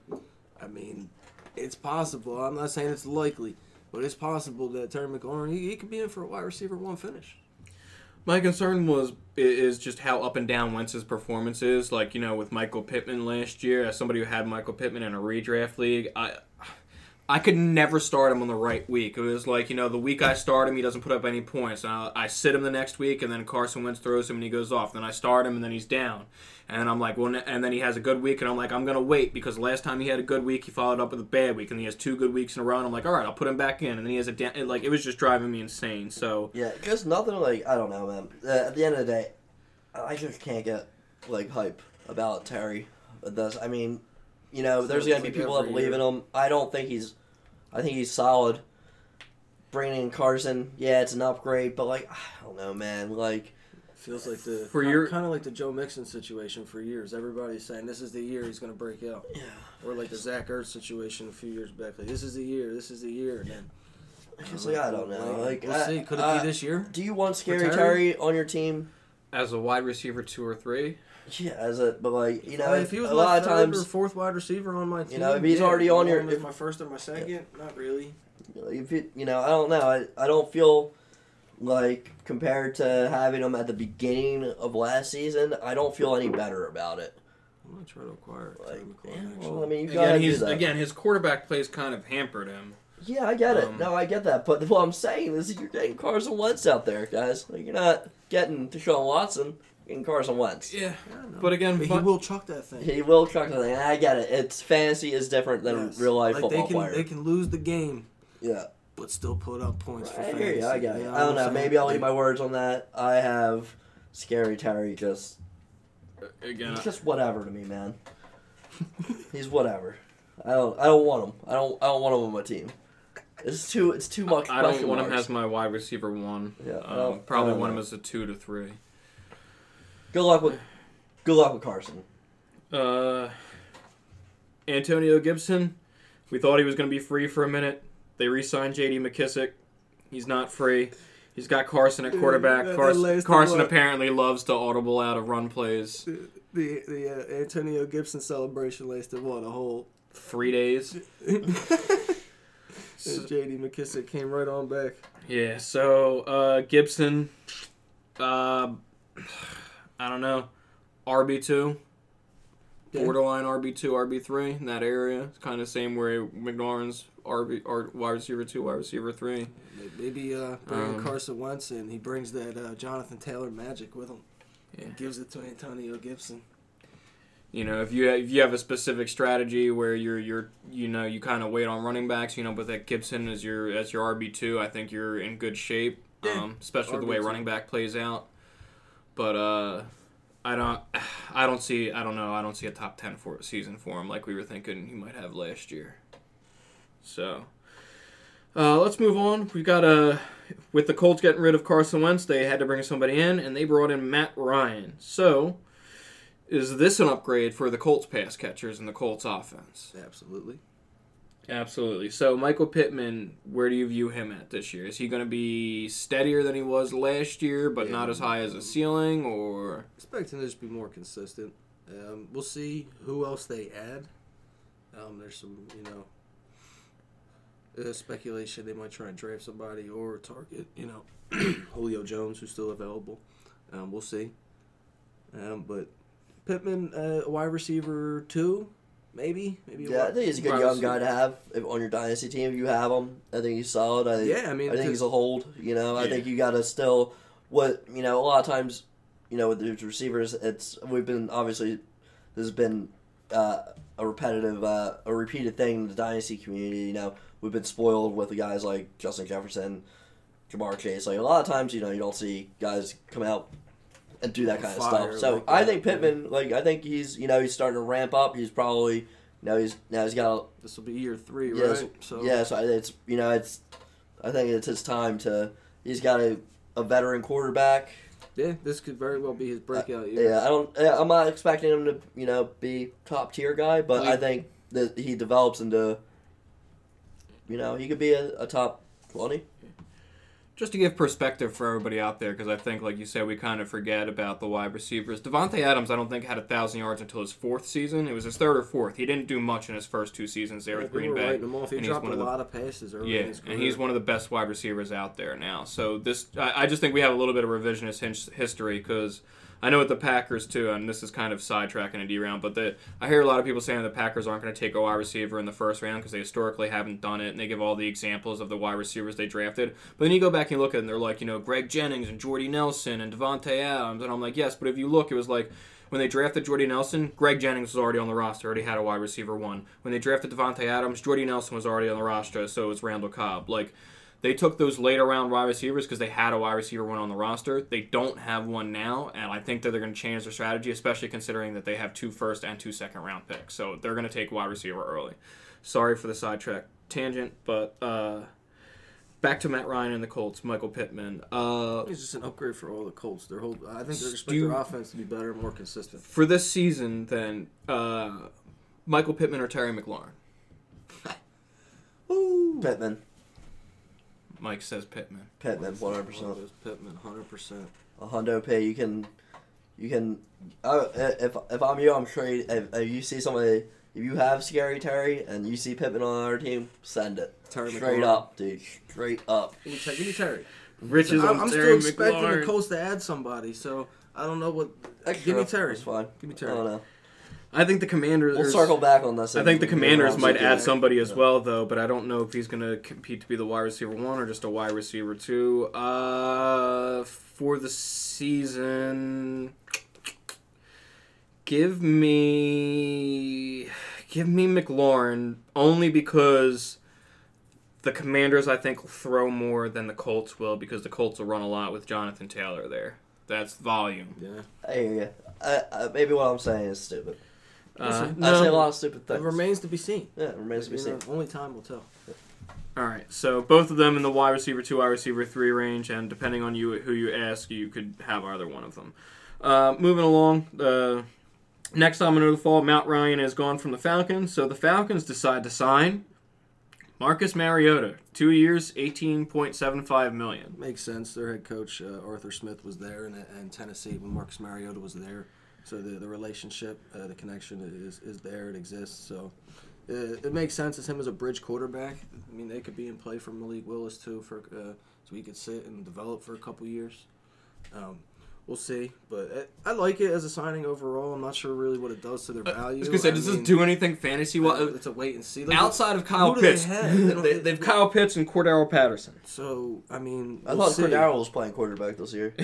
I mean. It's possible. I'm not saying it's likely, but it's possible that Terry McLaurin, he, he could be in for a wide receiver one finish. My concern was is just how up and down Wentz's performance is. Like, you know, with Michael Pittman last year, as somebody who had Michael Pittman in a redraft league, I I could never start him on the right week. It was like, you know, the week I start him, he doesn't put up any points. And I, I sit him the next week, and then Carson Wentz throws him, and he goes off. Then I start him, and then he's down. And I'm like, well, and then he has a good week, and I'm like, I'm going to wait, because last time he had a good week, he followed up with a bad week, and he has two good weeks in a row, and I'm like, all right, I'll put him back in. And then he has a down. It, like, it was just driving me insane. So yeah, because nothing, like, I don't know, man. Uh, at the end of the day, I just can't get, like, hype about Terry. Does I mean... You know, so there's going to be people that believe in him. I don't think he's... I think he's solid. Bringing in Carson, yeah, it's an upgrade, but, like, I don't know, man. Like... Feels like the... For your, kind of like the Joe Mixon situation for years. Everybody's saying, this is the year he's going to break out. Yeah. Or, like, the Zach Ertz situation a few years back. Like, this is the year, this is the year. And then... I, like, like, I don't know. Like, we'll I, see. Could uh, it be this year? Do you want Scary Terry on your team? As a wide receiver two or three? Yeah, as a but like you know, well, if he was a lot of times fourth wide receiver on my team, you know, if he's yeah, already on your if my first or my second, yeah. Not really. If it, you know, I don't know. I, I don't feel like compared to having him at the beginning of last season, I don't feel any better about it. I'm gonna try to acquire like, yeah, well, I mean, you gotta do that. Again, his quarterback plays kind of hampered him. Yeah, I get um, it. No, I get that. But what I'm saying is, you're getting Carson Wentz out there, guys. Like, you're not getting Deshaun Watson. In Carson Wentz. Yeah. But again, but he will chuck that thing. He will chuck that thing. I get it. It's fantasy is different than yes. real life like football they can, player. They can lose the game. Yeah. But still put up points right. for fantasy. I hear you. I get it. I don't know. Maybe I'll eat my words on that. I have Scary Terry just. Again. He's just whatever to me, man. He's whatever. I don't. I don't want him. I don't. I don't want him on my team. It's too. It's too much. I don't want him as my wide receiver one. Yeah. Um, probably want him as a two to three. Good luck with, good luck with Carson. Uh, Antonio Gibson, we thought he was going to be free for a minute. They re-signed J D. McKissic. He's not free. He's got Carson at quarterback. Dude, Carson, Carson apparently loves to audible out of run plays. The the, the uh, Antonio Gibson celebration lasted what a whole three days. So, J D. McKissic came right on back. Yeah. So uh, Gibson. Uh, I don't know, R B two, yeah. Borderline R B two, R B three in that area. It's kind of the same way McLaurin's R B, R, wide receiver two, wide receiver three. Maybe uh, bring um, Carson Wentz in. He brings that uh, Jonathan Taylor magic with him. Yeah. And gives it to Antonio Gibson. You know, if you have, if you have a specific strategy where you're you're you know you kind of wait on running backs, you know, but that Gibson as your as your R B two, I think you're in good shape, yeah. um, especially R B two. The way running back plays out. But uh, I don't, I don't see, I don't know, I don't see a top ten for season for him like we were thinking he might have last year. So uh, let's move on. We've got a, with the Colts getting rid of Carson Wentz, they had to bring somebody in, and they brought in Matt Ryan. So is this an upgrade for the Colts pass catchers and the Colts offense? Absolutely. Absolutely. So Michael Pittman, where do you view him at this year? Is he going to be steadier than he was last year, but yeah, not as high as a ceiling? Or expecting this to be more consistent. Um, we'll see who else they add. Um, there's some, you know, uh, speculation they might try and draft somebody or target, you know, Julio Jones, who's still available. Um, we'll see. Um, but Pittman, uh, wide receiver two. Maybe, maybe. Yeah, I think he's a good young guy to have on your dynasty team. If you have him, I think he's solid. I think, yeah, I mean, I think he's a hold. You know, yeah. I think you gotta still what you know. A lot of times, you know, with the receivers, it's we've been obviously this has been uh, a repetitive, uh, a repeated thing in the dynasty community. You know, we've been spoiled with the guys like Justin Jefferson, Jamar Chase. Like a lot of times, you know, you don't see guys come out and do that kind of Fire, stuff. So like I think Pittman, like I think he's, you know, he's starting to ramp up. He's probably, you know, he's now he's got. A, this will be year three, yeah, right? So yeah, so it's you know it's, I think it's his time to. He's got a, a veteran quarterback. Yeah, this could very well be his breakout uh, year. Yeah, I don't. I'm not expecting him to, you know, be top tier guy, but like, I think that he develops into. You know, he could be a, a top twenty. Just to give perspective for everybody out there, because I think, like you said, we kind of forget about the wide receivers. Davante Adams, I don't think, had one thousand yards until his fourth season. It was his third or fourth. He didn't do much in his first two seasons there yeah, with Green Bay. Him off. He and dropped he's one a of the, lot of passes early yeah, in his career. And he's one of the best wide receivers out there now. So this, I, I just think we have a little bit of revisionist his, history, because I know with the Packers, too, and this is kind of sidetracking a D round, but the, I hear a lot of people saying the Packers aren't going to take a wide receiver in the first round because they historically haven't done it, and they give all the examples of the wide receivers they drafted. But then you go back and you look at it, and they're like, you know, Greg Jennings and Jordy Nelson and Davante Adams, and I'm like, yes, but if you look, it was like, when they drafted Jordy Nelson, Greg Jennings was already on the roster, already had a wide receiver one. When they drafted Davante Adams, Jordy Nelson was already on the roster, so it was Randall Cobb. Like, they took those later round wide receivers because they had a wide receiver one on the roster. They don't have one now, and I think that they're going to change their strategy, especially considering that they have two first and two second round picks. So they're going to take wide receiver early. Sorry for the sidetrack tangent, but uh, back to Matt Ryan and the Colts, Michael Pittman. Uh, it's just an upgrade for all the Colts. Their whole, I think they expect their offense to be better, more consistent. For this season, then, uh, Michael Pittman or Terry McLaurin? Ooh. Pittman. Mike says Pittman. Pittman, one hundred percent. Pittman, hundred percent. A hundo pay. You can, you can. Uh, if if I'm you, I'm sure you, if, if you see somebody, if you have Scary Terry and you see Pittman on our team, send it. Terry Straight McLaurin. up, dude. Straight up. Give me, ter- give me Terry. Rich is so on I'm Terry still expecting McLaurin. The Colts to add somebody, so I don't know what. Extra, give me Terry. That's fine. Give me Terry. I don't know. I think the Commanders... We'll circle back on this. I think the Commanders might add somebody as well, though, but I don't know if he's going to compete to be the wide receiver one or just a wide receiver two. Uh, for the season, give me... Give me McLaurin, only because the Commanders, I think, will throw more than the Colts will, because the Colts will run a lot with Jonathan Taylor there. That's volume. Yeah. I hear you. I, I, maybe what I'm saying is stupid. Uh, I no, say a lot of stupid things. It remains to be seen. Yeah, it remains to be seen. Only time will tell. All right, so both of them in the wide receiver two, wide receiver three range, and depending on you who you ask, you could have either one of them. Uh, moving along, uh, next domino of the fall, Mount Ryan has gone from the Falcons, so the Falcons decide to sign Marcus Mariota, two years, eighteen point seven five million dollars. Makes sense. Their head coach, uh, Arthur Smith, was there in, in Tennessee when Marcus Mariota was there. So the, the relationship, uh, the connection is, is there. It exists. So uh, it makes sense as him as a bridge quarterback. I mean, they could be in play for Malik Willis, too, for uh, so he could sit and develop for a couple years. Um We'll see, but I like it as a signing overall. I'm not sure really what it does to their value. I was going to say, does I mean, this do anything fantasy-wise? It's a wait and see. Like, outside of Kyle Pitts. They have? they, they've Kyle Pitts and Cordarrelle Patterson. So, I mean, we'll I thought see. Cordero was playing quarterback this year.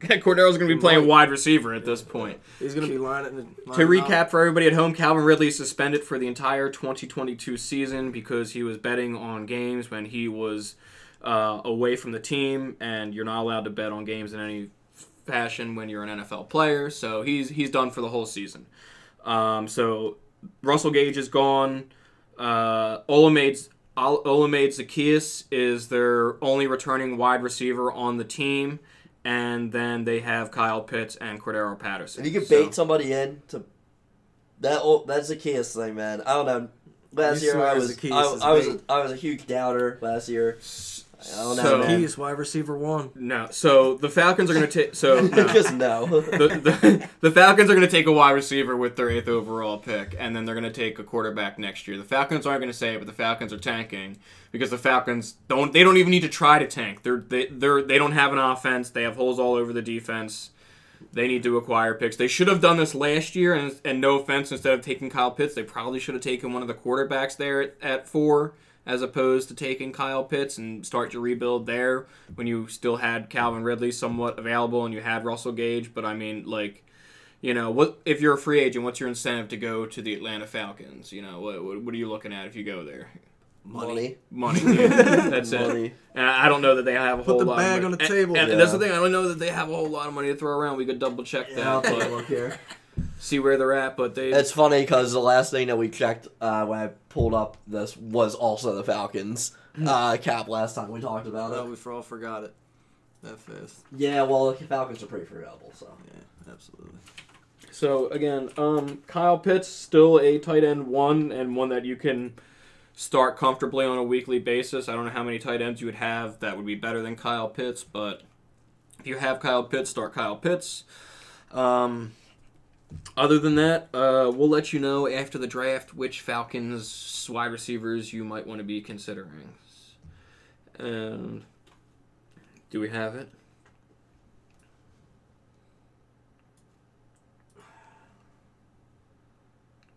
Cordero's going to be playing Mike. wide receiver at yeah, this point. Yeah. He's going to be lining line To recap out. for everybody at home, Calvin Ridley is suspended for the entire twenty twenty-two season because he was betting on games when he was uh, away from the team, and you're not allowed to bet on games in any fashion when you're an N F L player, so he's he's done for the whole season. Um, so Russell Gage is gone. Uh, Olamede's Olamide Zaccheaus is their only returning wide receiver on the team. And then they have Kyle Pitts and Cordarrelle Patterson. If you could so. bait somebody in to that old, that Zaccheaus thing, man. I don't know. Last you year I was I, I was a, I was a huge doubter last year. I don't so, know. Zaccheaus, wide receiver one. No, so the Falcons are going to take. So no. Just no. the, the, the Falcons are going to take a wide receiver with their eighth overall pick, and then they're going to take a quarterback next year. The Falcons aren't going to say it, but the Falcons are tanking because the Falcons don't. They don't even need to try to tank. They're they they're, they don't have an offense. They have holes all over the defense. They need to acquire picks. They should have done this last year, and and no offense, instead of taking Kyle Pitts, they probably should have taken one of the quarterbacks there at, at four, as opposed to taking Kyle Pitts and start your rebuild there when you still had Calvin Ridley somewhat available and you had Russell Gage. But I mean, like, you know, what if you're a free agent, what's your incentive to go to the Atlanta Falcons? You know, what what are you looking at if you go there? Money. Money. Money, that's money. It. And I don't know that they have a whole lot of money. Put the bag on the table. And, and yeah. that's the thing. I don't know that they have a whole lot of money to throw around. We could double-check yeah, that. But I don't care. See where they're at. But they. It's funny because the last thing that we checked uh, when I pulled up this was also the Falcons uh, cap last time we talked about it. Oh, we all forgot it that fast. Yeah, well, the Falcons are pretty forgettable. So. Yeah, absolutely. So, again, um, Kyle Pitts, still a tight end one and one that you can start comfortably on a weekly basis. I don't know how many tight ends you would have that would be better than Kyle Pitts, but if you have Kyle Pitts, start Kyle Pitts. Um, other than that, uh, we'll let you know after the draft which Falcons wide receivers you might want to be considering. And do we have it?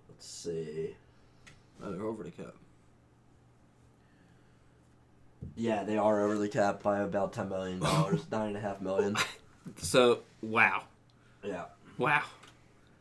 Let's see. Oh, they're over the cap. Yeah, they are over the cap by about ten million dollars, nine point five million dollars. So, wow. Yeah. Wow.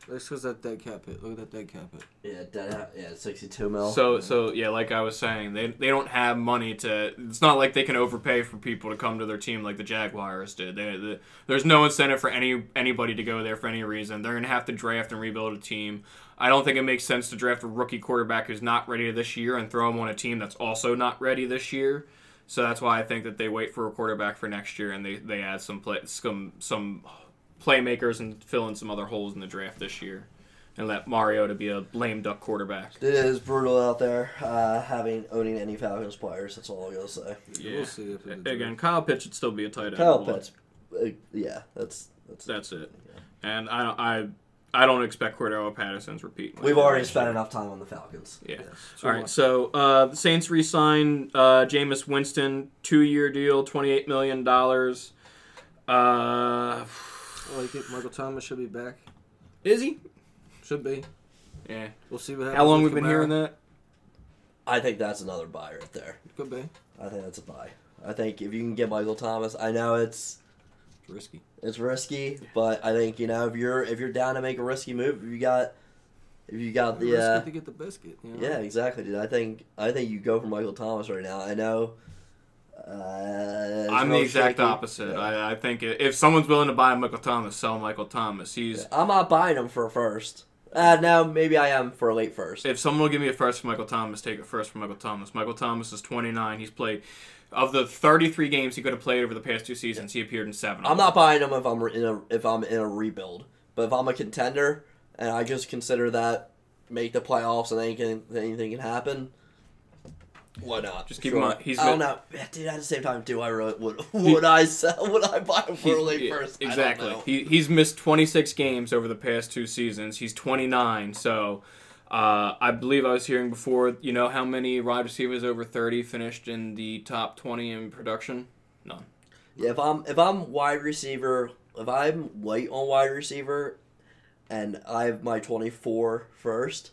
This was that dead cap hit. Look at that dead cap hit. Yeah, dead, yeah, sixty-two mil. So, yeah. so yeah, like I was saying, they they don't have money to... It's not like they can overpay for people to come to their team like the Jaguars did. They, the, there's no incentive for any anybody to go there for any reason. They're going to have to draft and rebuild a team. I don't think it makes sense to draft a rookie quarterback who's not ready this year and throw him on a team that's also not ready this year. So that's why I think that they wait for a quarterback for next year, and they, they add some play, some some playmakers and fill in some other holes in the draft this year, and let Mariota be a lame duck quarterback. It is brutal out there, uh, having owning any Falcons players. That's all I'm gonna say. Yeah. We'll see if Again, Kyle Pitts should still be a tight end. Kyle Pitts, uh, yeah, that's that's that's it. Yeah. And I I. I don't expect Cordarrelle Patterson's repeat. We've already spent enough time on the Falcons. Yeah. Yes. All right. So uh, the Saints re-sign uh, Jameis Winston, two-year deal, twenty-eight million dollars. Uh, well, I think Michael Thomas should be back. Is he? Should be. Yeah. We'll see what happens. How long we've been hearing that? I think that's another buy right there. Could be. I think that's a buy. I think if you can get Michael Thomas, I know it's. It's risky. It's risky, but I think, you know, if you're if you're down to make a risky move, if you got if you got the uh, risky to get the biscuit. You know? Yeah, exactly, dude. I think I think you go for Michael Thomas right now. I know. Uh, I'm the exact shaky. opposite. Yeah. I, I think if someone's willing to buy Michael Thomas, sell Michael Thomas. He's. Yeah, I'm not buying him for a first. Uh, no, maybe I am for a late first. If someone will give me a first for Michael Thomas, take a first for Michael Thomas. Michael Thomas is twenty-nine. He's played... Of the thirty-three games he could have played over the past two seasons, yeah. He appeared in seven. I'm not buying him if I'm in a if I'm in a rebuild, but if I'm a contender and I just consider that make the playoffs and anything anything can happen, why not? Just keep sure. him on. He's I don't know, dude. At the same time, do I really would would he, I sell? Would I buy him for a late first? Exactly. I don't know. He he's missed twenty-six games over the past two seasons. He's twenty-nine, so. Uh, I believe I was hearing before, you know how many wide receivers over thirty finished in the top twenty in production? None. Yeah, if I'm if I'm wide receiver, if I'm late on wide receiver, and I have my twenty-four first,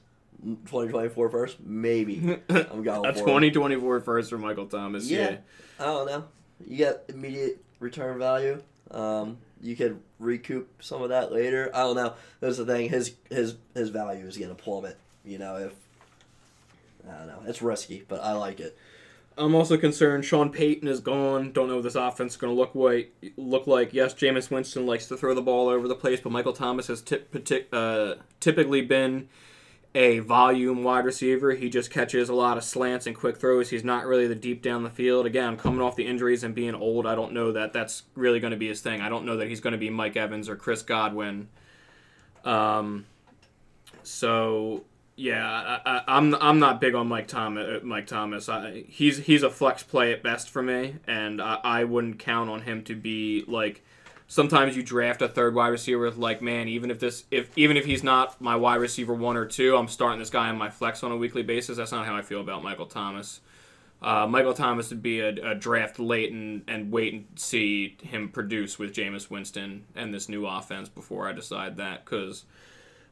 twenty twenty-four first, maybe I'm going a for twenty twenty-four first for Michael Thomas. Yeah, yeah, I don't know. You get immediate return value. Um, you could recoup some of that later. I don't know. That's the thing. His his his value is gonna plummet. You know, if I don't know, it's risky, but I like it. I'm also concerned. Sean Payton is gone. Don't know what this offense is going to look like. Look like yes, Jameis Winston likes to throw the ball over the place, but Michael Thomas has t- t- uh, typically been a volume wide receiver. He just catches a lot of slants and quick throws. He's not really the deep down the field. Again, coming off the injuries and being old, I don't know that that's really going to be his thing. I don't know that he's going to be Mike Evans or Chris Godwin. Um, so yeah, I, I, I'm I'm not big on Mike Thomas. Mike Thomas, I, he's he's a flex play at best for me, and I, I wouldn't count on him to be like. Sometimes you draft a third wide receiver with like, man, even if this, if even if he's not my wide receiver one or two, I'm starting this guy on my flex on a weekly basis. That's not how I feel about Michael Thomas. Uh, Michael Thomas would be a, a draft late and, and wait and see him produce with Jameis Winston and this new offense before I decide that. Because,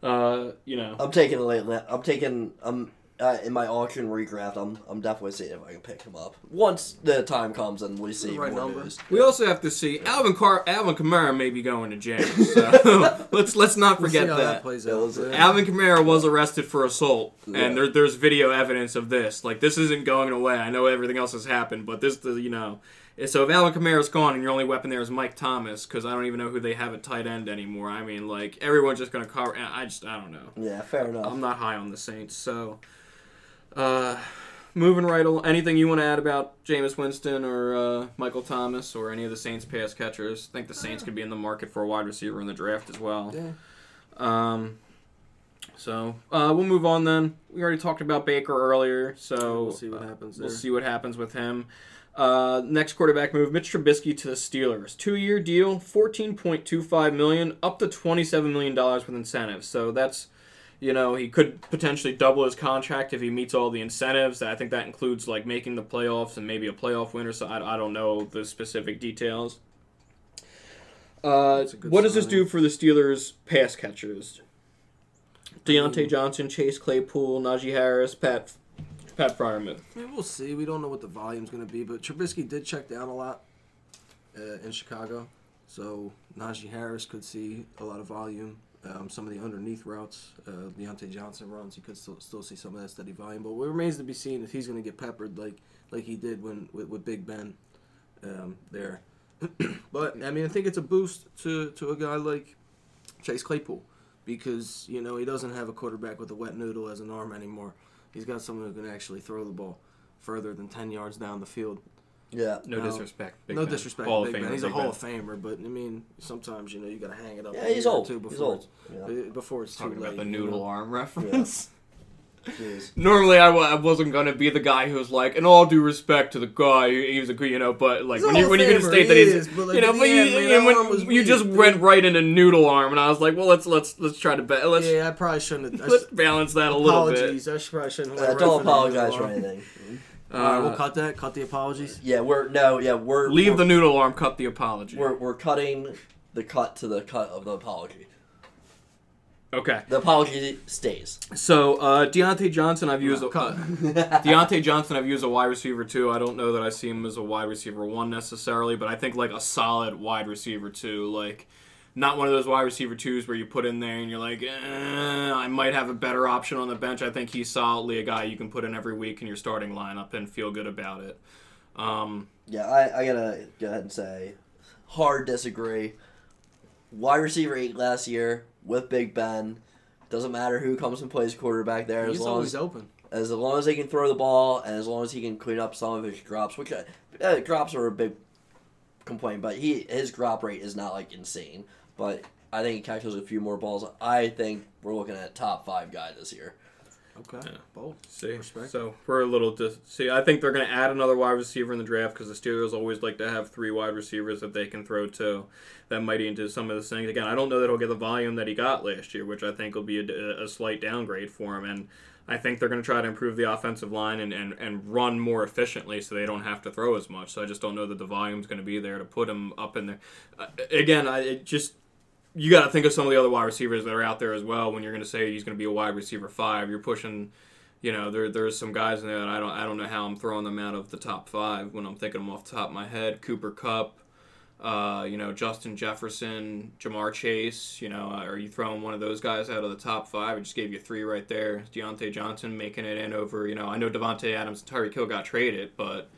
uh, you know, I'm taking a late. I'm taking um uh, in my auction redraft. I'm I'm definitely seeing if I can pick him up once the time comes and we see right more numbers. We also have to see Alvin Car Alvin Kamara may be going to jail. So let's let's not forget we'll see how that. that plays out. Alvin Kamara was arrested for assault, yeah. and there, there's video evidence of this. Like this isn't going away. I know everything else has happened, but this the you know. So if Alvin Kamara's gone and your only weapon there is Mike Thomas, because I don't even know who they have at tight end anymore. I mean, like, everyone's just going to cover. I just, I don't know. Yeah, fair enough. I'm not high on the Saints, so. Uh, moving right along. Anything you want to add about Jameis Winston or uh, Michael Thomas or any of the Saints pass catchers? I think the Saints could be in the market for a wide receiver in the draft as well. Yeah. Um. So uh, we'll move on then. We already talked about Baker earlier, so we'll see what happens. Uh, we'll see what happens with him. Uh, next quarterback move, Mitch Trubisky to the Steelers. Two-year deal, fourteen point two five million dollars, up to twenty-seven million dollars with incentives. So that's, you know, he could potentially double his contract if he meets all the incentives. I think that includes, like, making the playoffs and maybe a playoff win or so. I, I don't know the specific details. Uh, what does this do for the Steelers' pass catchers? Diontay Johnson, Chase Claypool, Najee Harris, Pat... Pat Fryermuth. I mean, we'll see. We don't know what the volume's going to be, but Trubisky did check down a lot uh, in Chicago, so Najee Harris could see a lot of volume. Um, some of the underneath routes, uh, Diontay Johnson runs, he could still, still see some of that steady volume, but it remains to be seen if he's going to get peppered like like he did when with, with Big Ben um, there. But, I mean, I think it's a boost to, to a guy like Chase Claypool because, you know, he doesn't have a quarterback with a wet noodle as an arm anymore. He's got someone who can actually throw the ball further than ten yards down the field. Yeah. No now, disrespect. Big no man. disrespect. Hall Big man. He's Big a Hall of Famer, but I mean, sometimes you know you got to hang it up. Yeah, he's old. Before he's old. It's, yeah. Before it's Talking too late. Talking about the noodle you know? arm reference. Yeah. Normally, I, I wasn't gonna be the guy who's like, in all due respect to the guy, he was a you know, but like he's when you when you're gonna state that he's, is, like, you know, but you, end, when, when you just went right into noodle arm, and I was like, well, let's let's let's try to ba- let's yeah, I probably shouldn't have, let's I, balance that a little bit. Apologies, I should, probably shouldn't. Uh, don't apologize for anything. Uh, uh, we'll cut that. Cut the apologies. Yeah, we're no, yeah, we're leave we're, the noodle arm. Cut the apology. We're we're cutting the cut to the cut of the apology. Okay. The apology stays. So, uh, Diontay Johnson, I've used no, a Diontay Johnson, I've used a wide receiver too. I don't know that I see him as a wide receiver one necessarily, but I think like a solid wide receiver two, like not one of those wide receiver twos where you put in there and you're like, eh, I might have a better option on the bench. I think he's solidly a guy you can put in every week in your starting lineup and feel good about it. Um, yeah, I, I gotta go ahead and say, hard disagree. Wide receiver eight last year. With Big Ben, doesn't matter who comes and plays quarterback there. He's as long always as, open. As long as they can throw the ball and as long as he can clean up some of his drops, which I, uh, drops are a big complaint, but he his drop rate is not like insane. But I think he catches a few more balls. I think we're looking at a top five guy this year. Okay, yeah. Bold. See, Respect. so we're a little dis- see. I think they're going to add another wide receiver in the draft because the Steelers always like to have three wide receivers that they can throw to. That might into some of the things. Again, I don't know that he'll get the volume that he got last year, which I think will be a, a slight downgrade for him. And I think they're going to try to improve the offensive line and, and, and run more efficiently so they don't have to throw as much. So I just don't know that the volume's going to be there to put him up in there. Uh, again, I it just. You got to think of some of the other wide receivers that are out there as well. When you're going to say he's going to be a wide receiver five, you're pushing. You know, there there's some guys in there that I don't I don't know how I'm throwing them out of the top five when I'm thinking them off the top of my head. Cooper Kupp, uh, you know, Justin Jefferson, Jamar Chase. You know, are you throwing one of those guys out of the top five? I just gave you three right there. Diontay Johnson making it in over. You know, I know Davante Adams and Tyreek Hill got traded, but.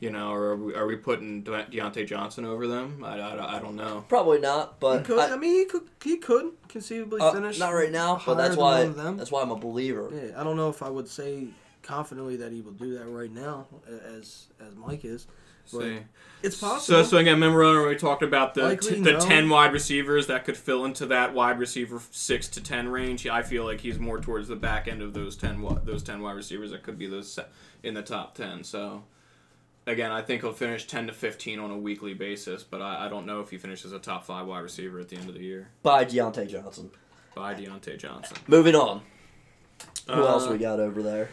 You know, or are we, are we putting Diontay Johnson over them? I, I, I don't know. Probably not, but... He could, I, I mean, he could he could conceivably uh, finish... Not right now, but that's why that's why I'm a believer. Yeah, I don't know if I would say confidently that he will do that right now, as as Mike is. But See. It's possible. So, so again, remember we talked about the t- the no. ten wide receivers that could fill into that wide receiver six to ten range. I feel like he's more towards the back end of those ten, those ten wide receivers that could be those in the top ten, so... Again, I think he'll finish ten to fifteen on a weekly basis, but I, I don't know if he finishes a top five wide receiver at the end of the year. By Diontay Johnson. By Diontay Johnson. Moving on. Who uh, else we got over there?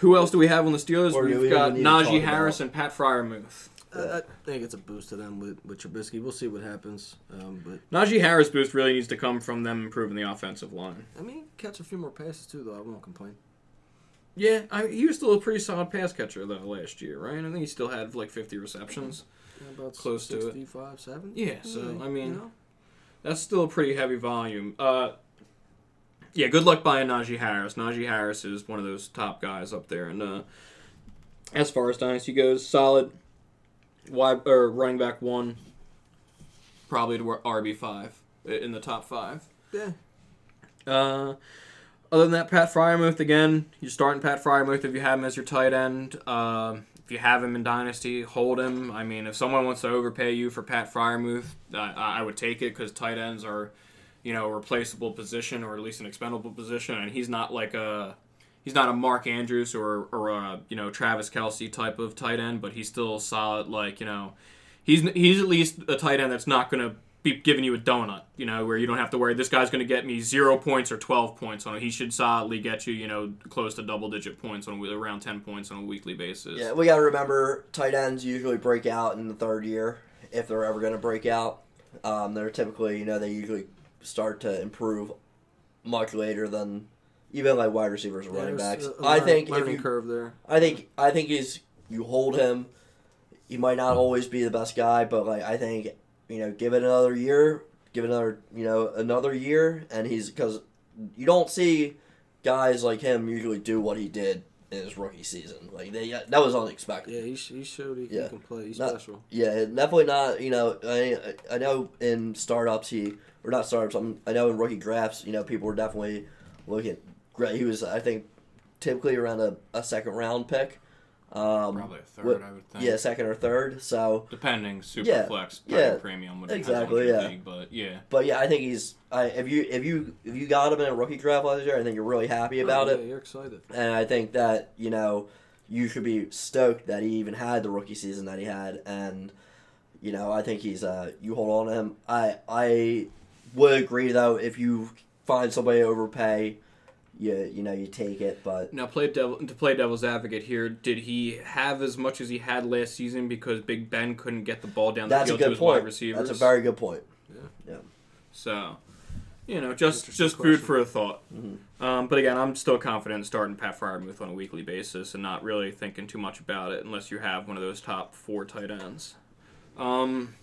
Who else do we have on the Steelers? Or We've we got Najee Harris about? and Pat Freiermuth. Yeah. Uh, I think it's a boost to them with, with Trubisky. We'll see what happens. Um, but Najee Harris' boost really needs to come from them improving the offensive line. I mean, catch a few more passes too, though. I won't complain. Yeah, I, he was still a pretty solid pass catcher, though, last year, right? I think he still had, like, fifty receptions. Yeah, about close to it. sixty-five, seventy? Yeah, so, I mean, you know? That's still a pretty heavy volume. Uh, yeah, good luck buying Najee Harris. Najee Harris is one of those top guys up there. And uh, as far as Dynasty goes, solid wide, or running back one, probably to R B five, in the top five. Yeah. Uh... Other than that, Pat Freiermuth, again, you're starting Pat Freiermuth if you have him as your tight end. Uh, if you have him in Dynasty, hold him. I mean, if someone wants to overpay you for Pat Freiermuth, I, I would take it because tight ends are, you know, a replaceable position or at least an expendable position, and he's not like a he's not a Mark Andrews or or a, you know, Travis Kelce type of tight end, but he's still solid. Like, you know, he's he's at least a tight end that's not going to be giving you a donut, you know, where you don't have to worry, this guy's going to get me zero points or twelve points on it. He should solidly get you, you know, close to double-digit points, on around ten points on a weekly basis. Yeah, we got to remember, tight ends usually break out in the third year, if they're ever going to break out. Um, they're typically, you know, they usually start to improve much later than even, like, wide receivers or yeah, running backs. A, a I think learning if you, curve there. I think, I think he's, you hold him, he might not always be the best guy, but, like, I think... You know, give it another year, give it another, you know, another year, and he's, because you don't see guys like him usually do what he did in his rookie season. Like, they, that was unexpected. Yeah, he, he showed he yeah. can play. He's not, special. Yeah, definitely not, you know, I I know in startups he, or not startups, I'm, I know in rookie drafts, you know, people were definitely looking great. He was, I think, typically around a, a second round pick. Um, Probably a third, what, I would think. Yeah, second or third. So depending, super yeah, flex, yeah, premium, would exactly, yeah. League, but yeah, but yeah, I think he's. I, if you if you if you got him in a rookie draft last year, I think you're really happy about oh, yeah, it. You're excited, and I think that, you know, you should be stoked that he even had the rookie season that he had, and, you know, I think he's. Uh, you hold on to him. I I would agree though, if you find somebody to overpay. You, you know, you take it, but... Now, play devil, to play devil's advocate here, did he have as much as he had last season because Big Ben couldn't get the ball down the field to his wide receivers? That's a very good point. Yeah. yeah. So, you know, just just food for a thought. Mm-hmm. Um, but again, I'm still confident in starting Pat Freiermuth on a weekly basis and not really thinking too much about it unless you have one of those top four tight ends. Um...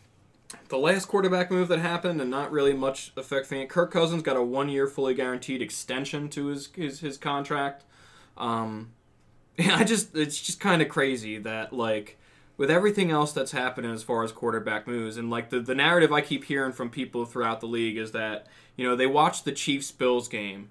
The last quarterback move that happened, and not really much effect thing, Kirk Cousins got a one-year fully guaranteed extension to his his, his contract. Um, I just it's just kind of crazy that, like, with everything else that's happening as far as quarterback moves, and, like, the, the narrative I keep hearing from people throughout the league is that, you know, they watch the Chiefs-Bills game,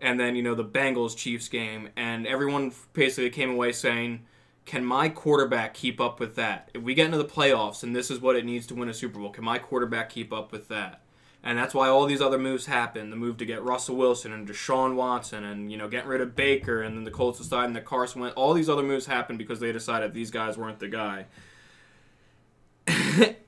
and then, you know, the Bengals-Chiefs game, and everyone basically came away saying, can my quarterback keep up with that? If we get into the playoffs and this is what it needs to win a Super Bowl, can my quarterback keep up with that? And that's why all these other moves happen. The move to get Russell Wilson and Deshaun Watson and, you know, getting rid of Baker, and then the Colts decided that Carson Wentz. All these other moves happened because they decided these guys weren't the guy.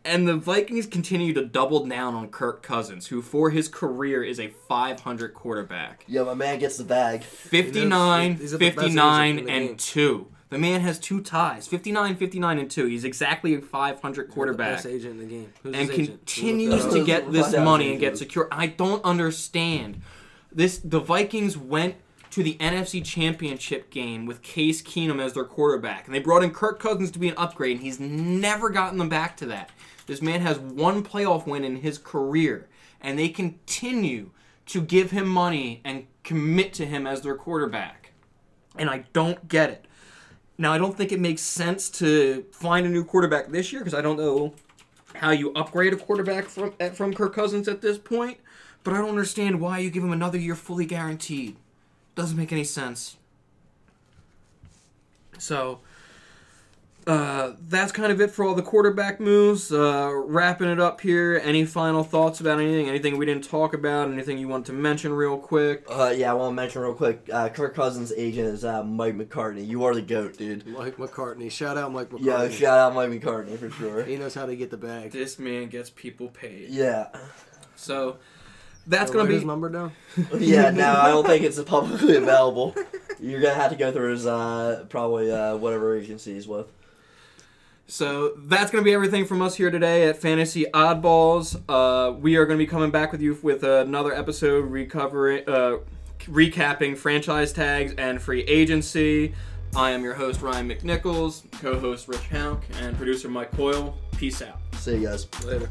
And the Vikings continue to double down on Kirk Cousins, who for his career is a five hundred quarterback. Yeah, my man gets the bag. fifty-nine, fifty-nine, and two. The man has two ties, fifty-nine, fifty-nine, and two. He's exactly a five hundred quarterback. Best agent in the game. Who's and continues to get this money and get secure. I don't understand. This. The Vikings went to the N F C Championship game with Case Keenum as their quarterback, and they brought in Kirk Cousins to be an upgrade, and he's never gotten them back to that. This man has one playoff win in his career, and they continue to give him money and commit to him as their quarterback. And I don't get it. Now, I don't think it makes sense to find a new quarterback this year because I don't know how you upgrade a quarterback from from Kirk Cousins at this point. But I don't understand why you give him another year fully guaranteed. Doesn't make any sense. So, uh, that's kind of it for all the quarterback moves. Uh, wrapping it up here, any final thoughts about anything? Anything we didn't talk about? Anything you want to mention real quick? Uh, yeah, I want to mention real quick, uh, Kirk Cousins' agent is uh, Mike McCartney. You are the GOAT, dude. Mike McCartney. Shout out Mike McCartney. Yeah, shout out Mike McCartney for sure. He knows how to get the bag. This man gets people paid. Yeah. So... That's so going to be his number now? Yeah, no, I don't think it's publicly available. You're going to have to go through his uh, probably uh, whatever agency he's with. So that's going to be everything from us here today at Fantasy Oddballs. Uh, we are going to be coming back with you with another episode recovering, uh, recapping franchise tags and free agency. I am your host, Ryan McNichols, co-host Rich Houck, and producer Mike Coyle. Peace out. See you guys. Later.